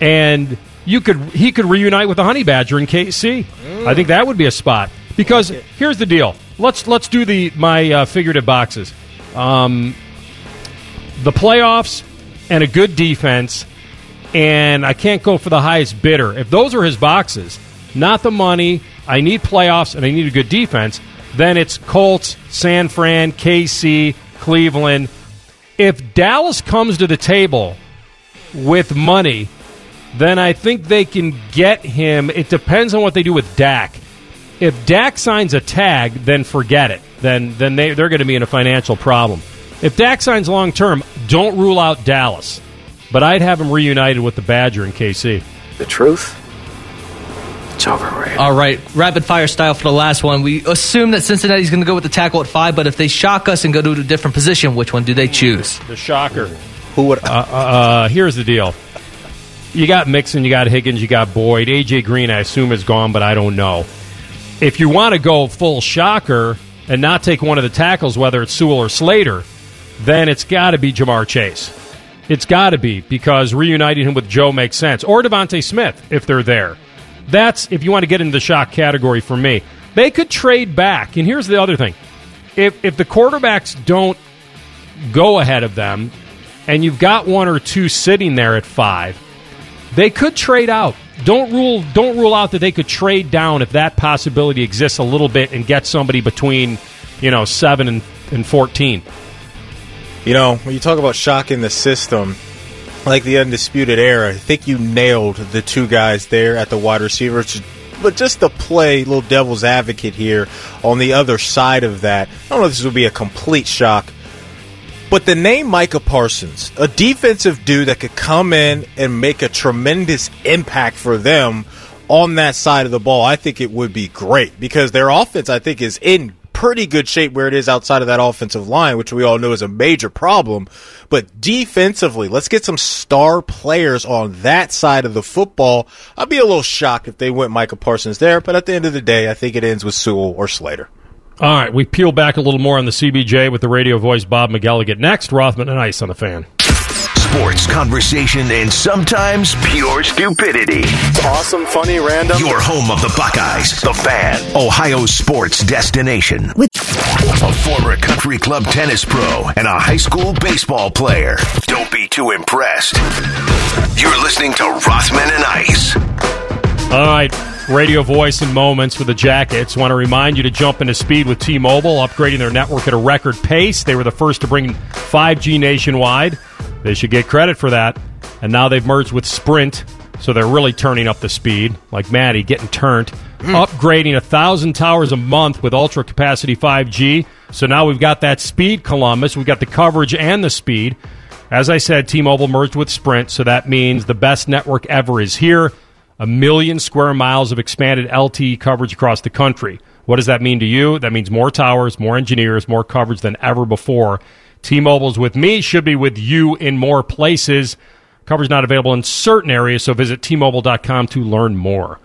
And you could he could reunite with the Honey Badger in K C. Mm. I think that would be a spot. Because like here's the deal. Let's let's do the my uh, figurative boxes. Um The playoffs and a good defense, and I can't go for the highest bidder. If those are his boxes, not the money, I need playoffs and I need a good defense, then it's Colts, San Fran, K C, Cleveland. If Dallas comes to the table with money, then I think they can get him. It depends on what they do with Dak. If Dak signs a tag, then forget it. Then then they, they're going to be in a financial problem. If Dak signs long-term, don't rule out Dallas. But I'd have him reunited with the Badger in K C. The truth? It's overrated. All right, rapid-fire style for the last one. We assume that Cincinnati's going to go with the tackle at five, but if they shock us and go to a different position, which one do they choose? The shocker. Who would? Uh, uh, uh, here's the deal. You got Mixon, you got Higgins, you got Boyd. A J. Green, I assume, is gone, but I don't know. If you want to go full shocker and not take one of the tackles, whether it's Sewell or Slater, then it's got to be Jamar Chase. It's got to be, because reuniting him with Joe makes sense. Or Devontae Smith, if they're there. That's, if you want to get into the shock category for me. They could trade back. And here's the other thing. If if the quarterbacks don't go ahead of them, and you've got one or two sitting there at five, they could trade out. Don't rule, don't rule out that they could trade down if that possibility exists a little bit and get somebody between, you know, seven and and fourteen. You know, when you talk about shocking the system, like the Undisputed Era, I think you nailed the two guys there at the wide receiver. But just to play little devil's advocate here on the other side of that, I don't know if this will be a complete shock, but the name Micah Parsons, a defensive dude that could come in and make a tremendous impact for them on that side of the ball, I think it would be great because their offense, I think, is in pretty good shape where it is outside of that offensive line, which we all know is a major problem. But defensively, let's get some star players on that side of the football. I'd be a little shocked if they went Micah Parsons there, but at the end of the day, I think it ends with Sewell or Slater. All right, we peel back a little more on the C B J with the radio voice Bob McElligott. Next, Rothman and Ice on the Fan. Sports conversation and sometimes pure stupidity. Awesome, funny, random. Your home of the Buckeyes, the Fan, Ohio's sports destination. With a former country club tennis pro and a high school baseball player. Don't be too impressed. You're listening to Rothman and Ice. All right. Radio voice and moments for the Jackets. Want to remind you to jump into speed with T-Mobile, upgrading their network at a record pace. They were the first to bring five G nationwide. They should get credit for that. And now they've merged with Sprint, so they're really turning up the speed, like Maddie getting turned. Mm. Upgrading one thousand towers a month with ultra-capacity five G. So now we've got that speed, Columbus. We've got the coverage and the speed. As I said, T-Mobile merged with Sprint, so that means the best network ever is here. A million square miles of expanded L T E coverage across the country. What does that mean to you? That means more towers, more engineers, more coverage than ever before. T-Mobile's with me, should be with you in more places. Coverage not available in certain areas, so visit T Mobile dot com to learn more.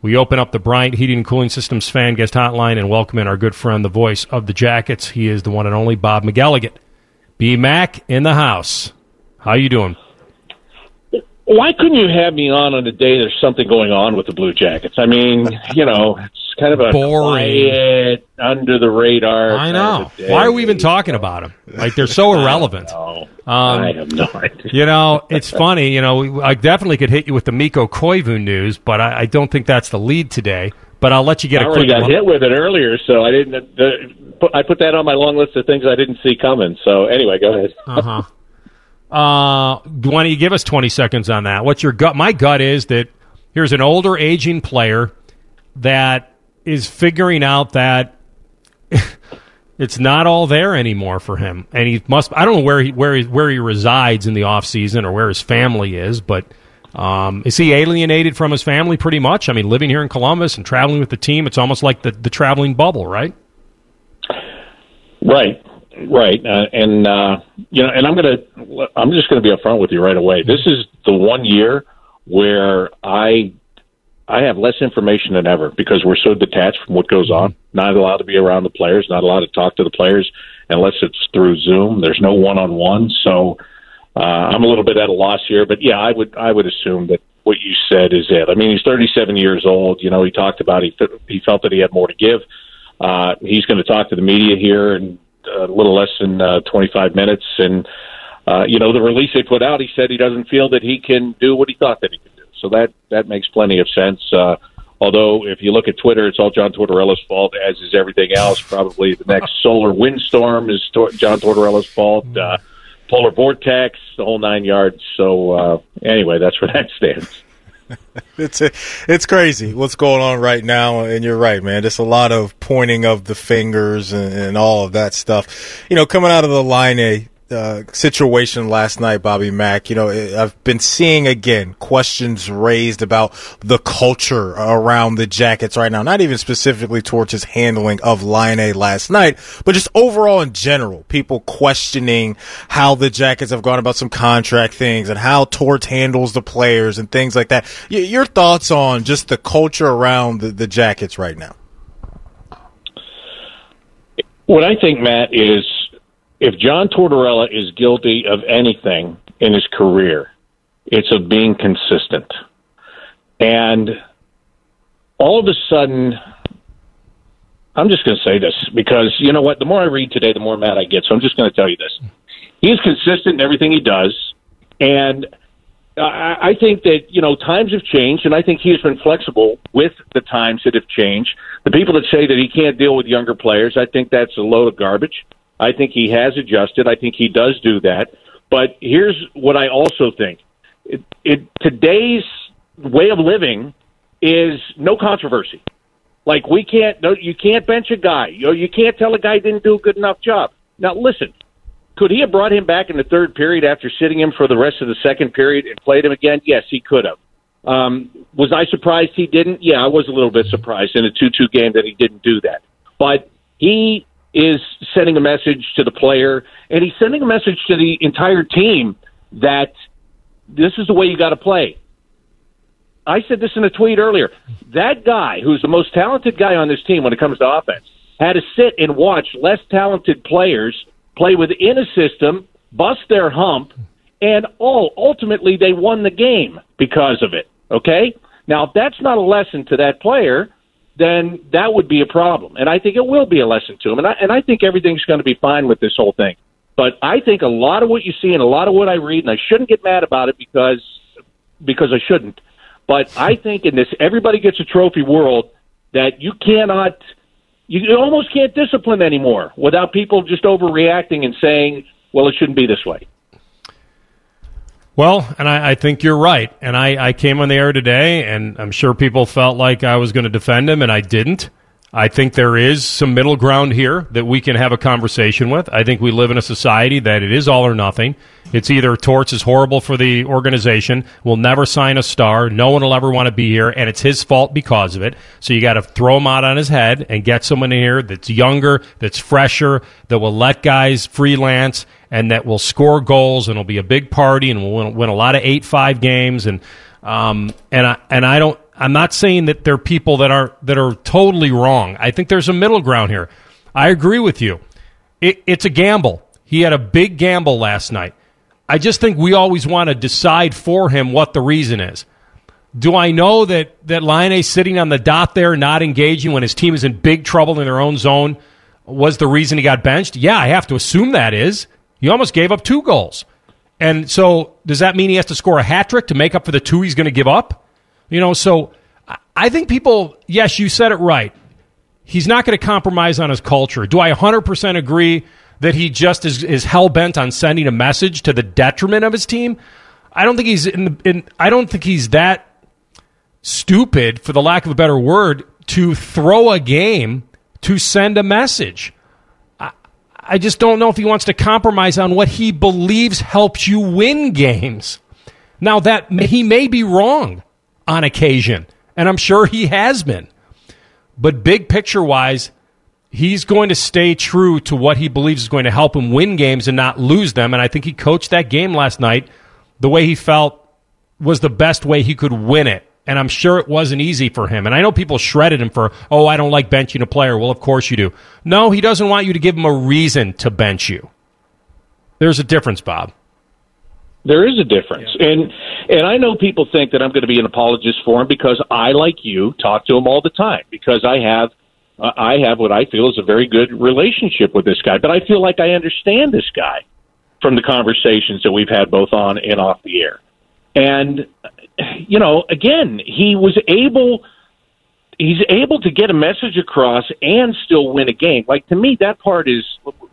We open up the Bryant Heating and Cooling Systems fan guest hotline and welcome in our good friend, the voice of the Jackets. He is the one and only Bob McElligott. B-Mac in the house. How you doing? Why couldn't you have me on on a day there's something going on with the Blue Jackets? I mean, you know, it's kind of a boring, quiet, under-the-radar. I know. Why are we even talking about them? Like, they're so irrelevant. I, um, I have no idea. You know, it's funny. You know, I definitely could hit you with the Mikko Koivu news, but I, I don't think that's the lead today. But I'll let you get I a quick one. I already got hit with it earlier, so I didn't. Uh, I put that on my long list of things I didn't see coming. So, anyway, go ahead. Uh-huh. Uh, why don't you give us twenty seconds on that? What's your gut? My gut is that here's an older, aging player that is figuring out that it's not all there anymore for him, and he must. I don't know where he where he, where he resides in the off season or where his family is, but um, is he alienated from his family pretty much? I mean, living here in Columbus and traveling with the team, it's almost like the the traveling bubble, right? Right. Right, uh, and uh, you know, and I'm gonna, I'm just gonna be upfront with you right away. This is the one year where I, I have less information than ever because we're so detached from what goes on. Not allowed to be around the players, not allowed to talk to the players unless it's through Zoom. There's no one-on-one, so uh, I'm a little bit at a loss here. But yeah, I would, I would assume that what you said is it. I mean, he's thirty-seven years old. You know, he talked about he, he felt that he had more to give. Uh, he's going to talk to the media here and. A little less than uh, twenty-five minutes, and uh, you know the release they put out. He said he doesn't feel that he can do what he thought that he could do. So that that makes plenty of sense. Uh, although if you look at Twitter, it's all John Tortorella's fault, as is everything else. Probably the next solar windstorm is Tor- John Tortorella's fault. Uh, polar vortex, the whole nine yards. So uh, anyway, that's where that stands. It's a, it's crazy what's going on right now, and you're right, man. Just a lot of pointing of the fingers and, and all of that stuff. You know, coming out of the Laine uh, situation last night, Bobby Mack, you know, I've been seeing, again, questions raised about the culture around the Jackets right now. Not even specifically Torts' handling of Laine last night, but just overall in general, people questioning how the Jackets have gone about some contract things and how Torts handles the players and things like that. Y- your thoughts on just the culture around the, the Jackets right now? What I think, Matt, is if John Tortorella is guilty of anything in his career, it's of being consistent. And all of a sudden, I'm just going to say this because, you know what, the more I read today, the more mad I get. So I'm just going to tell you this. He's consistent in everything he does. And I think that, you know, times have changed, and I think he has been flexible with the times that have changed. The people that say that he can't deal with younger players, I think that's a load of garbage. I think he has adjusted. I think he does do that. But here's what I also think. It, it, today's way of living is no controversy. Like, we can't, no, you can't bench a guy. You know, you can't tell a guy didn't do a good enough job. Now, listen, could he have brought him back in the third period after sitting him for the rest of the second period and played him again? Yes, he could have. Um, was I surprised he didn't? Yeah, I was a little bit surprised in a two two game that he didn't do that. But he is sending a message to the player, and he's sending a message to the entire team that this is the way you got to play. I said this in a tweet earlier. That guy, who's the most talented guy on this team when it comes to offense, had to sit and watch less talented players play within a system, bust their hump, and oh, ultimately they won the game because of it, okay? Now, if that's not a lesson to that player, then that would be a problem. And I think it will be a lesson to him. And I, and I think everything's going to be fine with this whole thing. But I think a lot of what you see and a lot of what I read, and I shouldn't get mad about it because because I shouldn't, but I think in this everybody gets a trophy world that you cannot – you almost can't discipline anymore without people just overreacting and saying, well, it shouldn't be this way. Well, and I, I think you're right. And I, I came on the air today, and I'm sure people felt like I was going to defend him, and I didn't. I think there is some middle ground here that we can have a conversation with. I think we live in a society that it is all or nothing. It's either Torts is horrible for the organization, will never sign a star, no one will ever want to be here, and it's his fault because of it. So you got to throw him out on his head and get someone in here that's younger, that's fresher, that will let guys freelance, and that will score goals, and will be a big party, and will win a lot of eight five games. And um, and I and I don't. I'm not saying that there are people that are that are totally wrong. I think there's a middle ground here. I agree with you. It, it's a gamble. He had a big gamble last night. I just think we always want to decide for him what the reason is. Do I know that, that Laine's sitting on the dot there, not engaging when his team is in big trouble in their own zone, was the reason he got benched? Yeah, I have to assume that is. He almost gave up two goals. And so does that mean he has to score a hat trick to make up for the two he's going to give up? You know, so I think people, yes, you said it right. He's not going to compromise on his culture. Do I one hundred percent agree that he just is, is hell-bent on sending a message to the detriment of his team? I don't think he's in the, in, I don't think he's that stupid, for the lack of a better word, to throw a game to send a message. I, I just don't know if he wants to compromise on what he believes helps you win games. Now, that he may be wrong on occasion, and I'm sure he has been. But big picture-wise, he's going to stay true to what he believes is going to help him win games and not lose them, and I think he coached that game last night the way he felt was the best way he could win it, and I'm sure it wasn't easy for him. And I know people shredded him for, oh, I don't like benching a player. Well, of course you do. No, he doesn't want you to give him a reason to bench you. There's a difference, Bob. There is a difference. Yeah. And and I know people think that I'm going to be an apologist for him because I, like you, talk to him all the time because I have uh, I have what I feel is a very good relationship with this guy. But I feel like I understand this guy from the conversations that we've had both on and off the air. And, you know, again, he was able he's able to get a message across and still win a game. Like, to me, that part is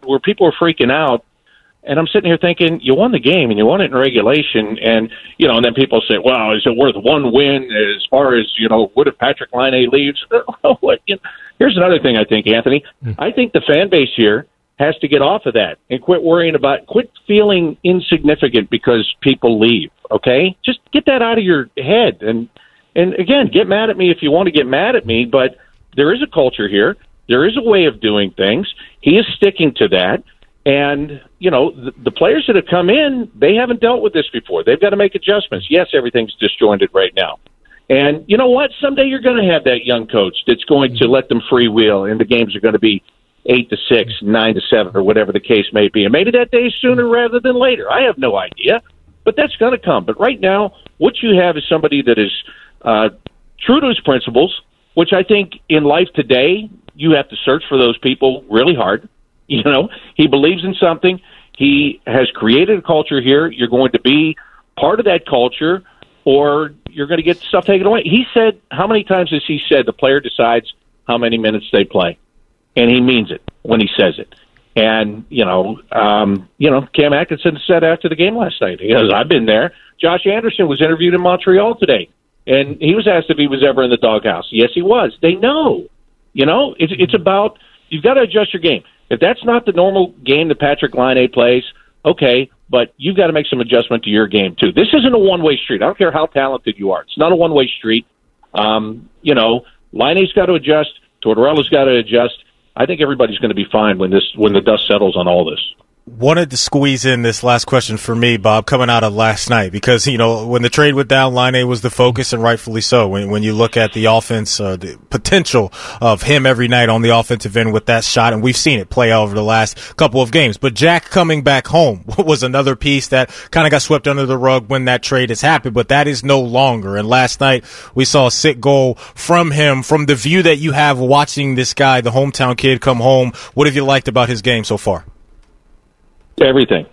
where people are freaking out. And I'm sitting here thinking, you won the game, and you won it in regulation, and you know. And then people say, "Wow, is it worth one win?" As far as you know, what if Patrik Laine leaves? Here's another thing I think, Anthony. I think the fan base here has to get off of that and quit worrying about, quit feeling insignificant because people leave. Okay, just get that out of your head. And and again, get mad at me if you want to get mad at me, but there is a culture here. There is a way of doing things. He is sticking to that. And, you know, the, the players that have come in, they haven't dealt with this before. They've got to make adjustments. Yes, everything's disjointed right now. And you know what? Someday you're going to have that young coach that's going to let them freewheel, and the games are going to be eight to six, nine to seven, or whatever the case may be. And maybe that day is sooner rather than later. I have no idea. But that's going to come. But right now, what you have is somebody that is uh, true to his principles, which I think in life today, you have to search for those people really hard. You know, he believes in something. He has created a culture here. You're going to be part of that culture, or you're going to get stuff taken away. He said, how many times has he said the player decides how many minutes they play? And he means it when he says it. And, you know, um, you know, Cam Atkinson said after the game last night, he goes, I've been there. Josh Anderson was interviewed in Montreal today, and he was asked if he was ever in the doghouse. Yes, he was. They know. You know, it's, it's about, you've got to adjust your game. If that's not the normal game that Patrik Laine plays, okay, but you've got to make some adjustment to your game, too. This isn't a one-way street. I don't care how talented you are. It's not a one-way street. Um, you know, Laine's got to adjust. Tortorella's got to adjust. I think everybody's going to be fine when this when the dust settles on all this. Wanted to squeeze in this last question for me, Bob, coming out of last night, because, you know, when the trade went down, Laine was the focus, and rightfully so. When when you look at the offense, uh, the potential of him every night on the offensive end with that shot, and we've seen it play out over the last couple of games. But Jack coming back home was another piece that kind of got swept under the rug when that trade has happened, but that is no longer. And last night we saw a sick goal from him. From the view that you have watching this guy, the hometown kid, come home, what have you liked about his game so far? Everything,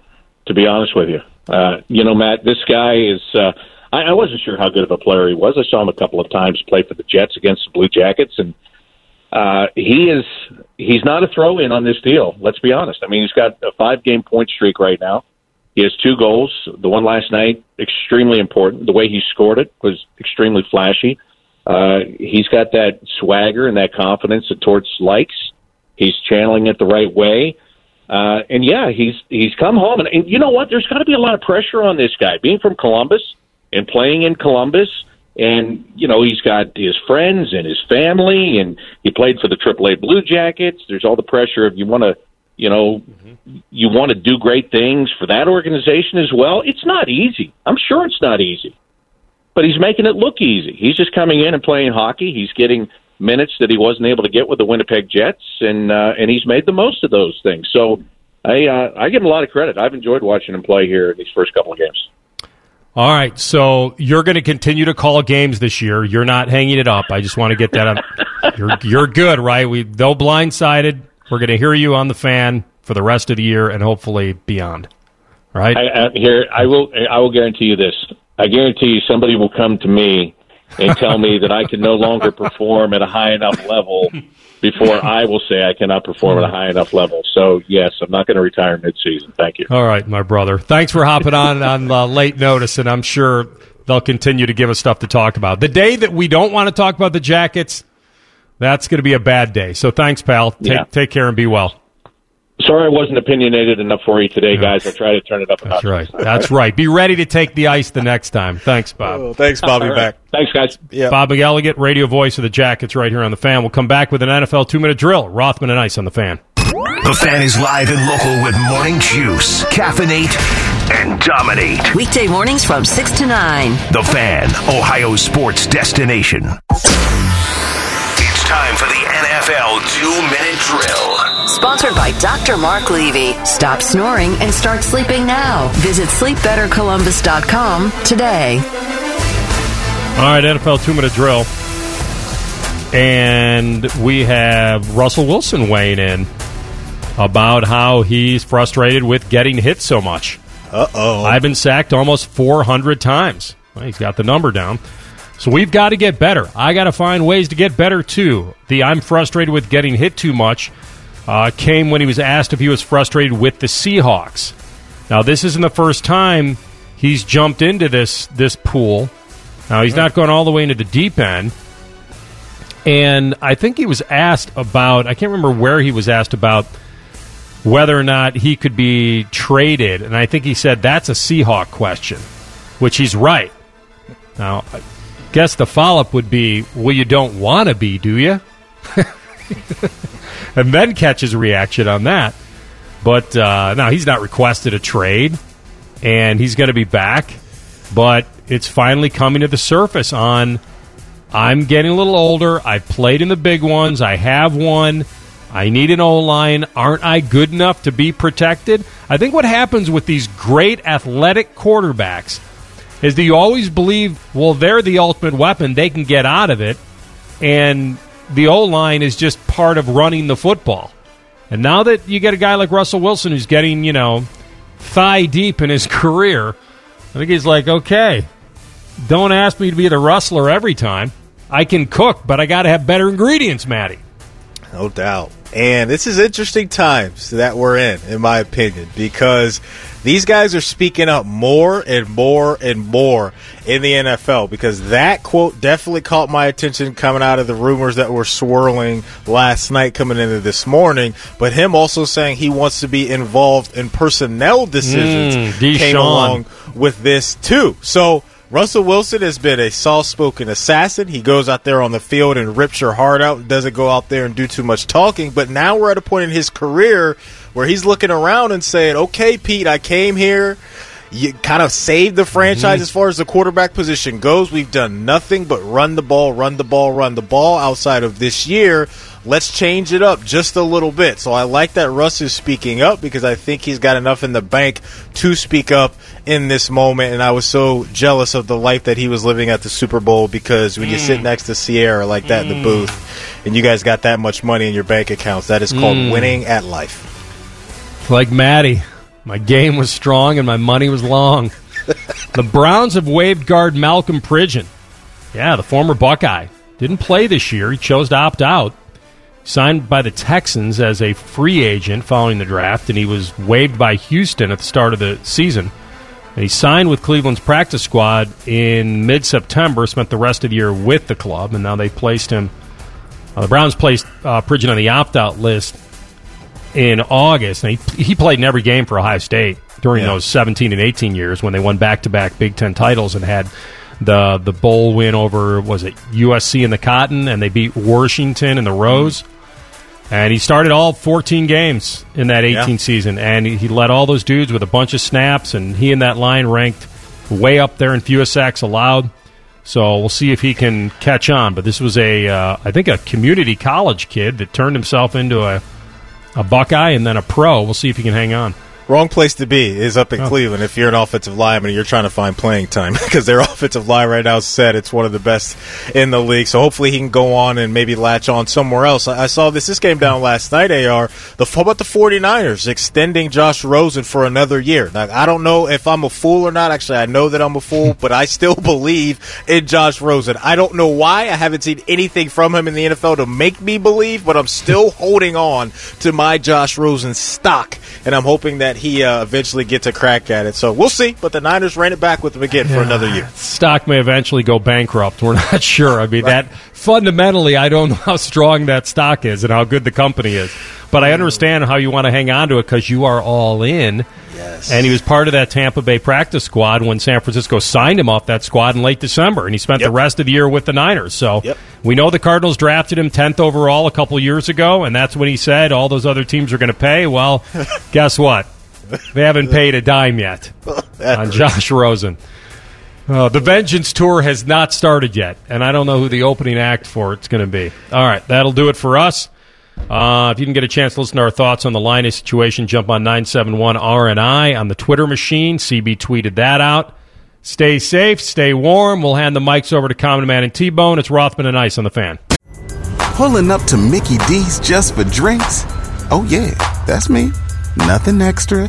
to be honest with you. Uh, you know, Matt, this guy is uh, – I, I wasn't sure how good of a player he was. I saw him a couple of times play for the Jets against the Blue Jackets, and uh, he is – he's not a throw-in on this deal, let's be honest. I mean, he's got a five-game point streak right now. He has two goals. The one last night, extremely important. The way he scored it was extremely flashy. Uh, he's got that swagger and that confidence that Torts likes. He's channeling it the right way. Uh, and, yeah, he's he's come home. And, and you know what? There's got to be a lot of pressure on this guy, being from Columbus and playing in Columbus. And, you know, he's got his friends and his family, and he played for the triple A Blue Jackets. There's all the pressure of you want to, you know, mm-hmm. you want to do great things for that organization as well. It's not easy. I'm sure it's not easy. But he's making it look easy. He's just coming in and playing hockey. He's getting – minutes that he wasn't able to get with the Winnipeg Jets, and uh, and he's made the most of those things. So I uh, I give him a lot of credit. I've enjoyed watching him play here in these first couple of games. All right, so you're going to continue to call games this year. You're not hanging it up. I just want to get that up. You're, you're good, right? We though blindsided. We're going to hear you on the Fan for the rest of the year and hopefully beyond. Right? I, I, here, I will. I will guarantee you this. I guarantee you somebody will come to me and tell me that I can no longer perform at a high enough level before I will say I cannot perform at a high enough level. So, yes, I'm not going to retire midseason. Thank you. All right, my brother. Thanks for hopping on on uh, late notice, and I'm sure they'll continue to give us stuff to talk about. The day that we don't want to talk about the Jackets, that's going to be a bad day. So thanks, pal. Take, yeah. take care and be well. Sorry I wasn't opinionated enough for you today, guys. I tried to turn it up a notch. That's right. That's right. Be ready to take the ice the next time. Thanks, Bob. Oh, thanks, Bobby. Right. Back. Thanks, guys. Yep. Bob McElligott, radio voice of the Jackets right here on The Fan. We'll come back with an N F L two-minute drill. Rothman and Ice on The Fan. The Fan is live and local with morning juice, caffeinate, and dominate. Weekday mornings from six to nine. The Fan, Ohio sports destination. It's time for the N F L two-minute drill. Sponsored by Doctor Mark Levy. Stop snoring and start sleeping now. Visit sleep better columbus dot com today. All right, N F L two-minute drill. And we have Russell Wilson weighing in about how he's frustrated with getting hit so much. Uh-oh. I've been sacked almost four hundred times. Well, he's got the number down. So we've got to get better. I got to find ways to get better, too. The I'm frustrated with getting hit too much uh, came when he was asked if he was frustrated with the Seahawks. Now, this isn't the first time he's jumped into this, this pool. Now, he's not going all the way into the deep end. And I think he was asked about, I can't remember where he was asked about whether or not he could be traded. And I think he said that's a Seahawk question, which he's right. Now, I guess the follow-up would be, well, you don't want to be, do you? And then catches reaction on that. But uh, no, he's not requested a trade, and he's going to be back. But it's finally coming to the surface on, I'm getting a little older. I've played in the big ones. I have won. I need an O-line. Aren't I good enough to be protected? I think what happens with these great athletic quarterbacks is that you always believe, well, they're the ultimate weapon. They can get out of it. And the O-line is just part of running the football. And now that you get a guy like Russell Wilson who's getting, you know, thigh deep in his career, I think he's like, okay, don't ask me to be the rustler every time. I can cook, but I got to have better ingredients, Matty. No doubt. And this is interesting times that we're in, in my opinion, because these guys are speaking up more and more and more in the N F L, because that quote definitely caught my attention coming out of the rumors that were swirling last night coming into this morning. But him also saying he wants to be involved in personnel decisions mm, came along with this too. So Russell Wilson has been a soft-spoken assassin. He goes out there on the field and rips your heart out, doesn't go out there and do too much talking. But now we're at a point in his career where he's looking around and saying, okay, Pete, I came here. You kind of saved the franchise mm-hmm. as far as the quarterback position goes. We've done nothing but run the ball, run the ball, run the ball outside of this year. Let's change it up just a little bit. So I like that Russ is speaking up, because I think he's got enough in the bank to speak up in this moment. And I was so jealous of the life that he was living at the Super Bowl, because when mm. you sit next to Sierra like that mm. in the booth and you guys got that much money in your bank accounts, that is called mm. winning at life. Like Maddie, my game was strong and my money was long. The Browns have waived guard Malcolm Pridgeon. Yeah, the former Buckeye. Didn't play this year. He chose to opt out. Signed by the Texans as a free agent following the draft, and he was waived by Houston at the start of the season. And he signed with Cleveland's practice squad in mid-September, spent the rest of the year with the club, and now they placed him. Uh, the Browns placed uh, Pridgeon on the opt-out list in August. And he, he played in every game for Ohio State during yeah. those seventeen and eighteen years when they won back-to-back Big Ten titles and had the the bowl win over, was it U S C in the Cotton, and they beat Washington in the Rose. And he started all fourteen games in that eighteen yeah. season, and he, he led all those dudes with a bunch of snaps, and he and that line ranked way up there in fewest sacks allowed. So we'll see if he can catch on. But this was, a uh, I think, a community college kid that turned himself into a, a Buckeye and then a pro. We'll see if he can hang on. Wrong place to be is up in oh. Cleveland if you're an offensive lineman and you're trying to find playing time, because their offensive line right now said it's one of the best in the league. So hopefully he can go on and maybe latch on somewhere else. I saw this. This came down last night, A R. The, how about the 49ers extending Josh Rosen for another year? Now, I don't know if I'm a fool or not. Actually, I know that I'm a fool, but I still believe in Josh Rosen. I don't know why. I haven't seen anything from him in the N F L to make me believe, but I'm still holding on to my Josh Rosen stock, and I'm hoping that he uh, eventually gets a crack at it. So we'll see, but the Niners ran it back with him again yeah. for another year. Stock may eventually go bankrupt. We're not sure. I mean, right. that fundamentally, I don't know how strong that stock is and how good the company is. But I understand how you want to hang on to it, because you are all in. Yes. And he was part of that Tampa Bay practice squad when San Francisco signed him off that squad in late December, and he spent yep. the rest of the year with the Niners. So yep. we know the Cardinals drafted him tenth overall a couple years ago, and that's when he said all those other teams are going to pay. Well, guess what? They haven't paid a dime yet on Josh Rosen. Uh, the Vengeance Tour has not started yet, and I don't know who the opening act for it's going to be. All right, that'll do it for us. Uh, if you can get a chance to listen to our thoughts on the Laine situation, jump on nine seven one R N I on the Twitter machine. C B tweeted that out. Stay safe, stay warm. We'll hand the mics over to Common Man and T-Bone. It's Rothman and Ice on the Fan. Pulling up to Mickey D's just for drinks? Oh, yeah, that's me. Nothing extra,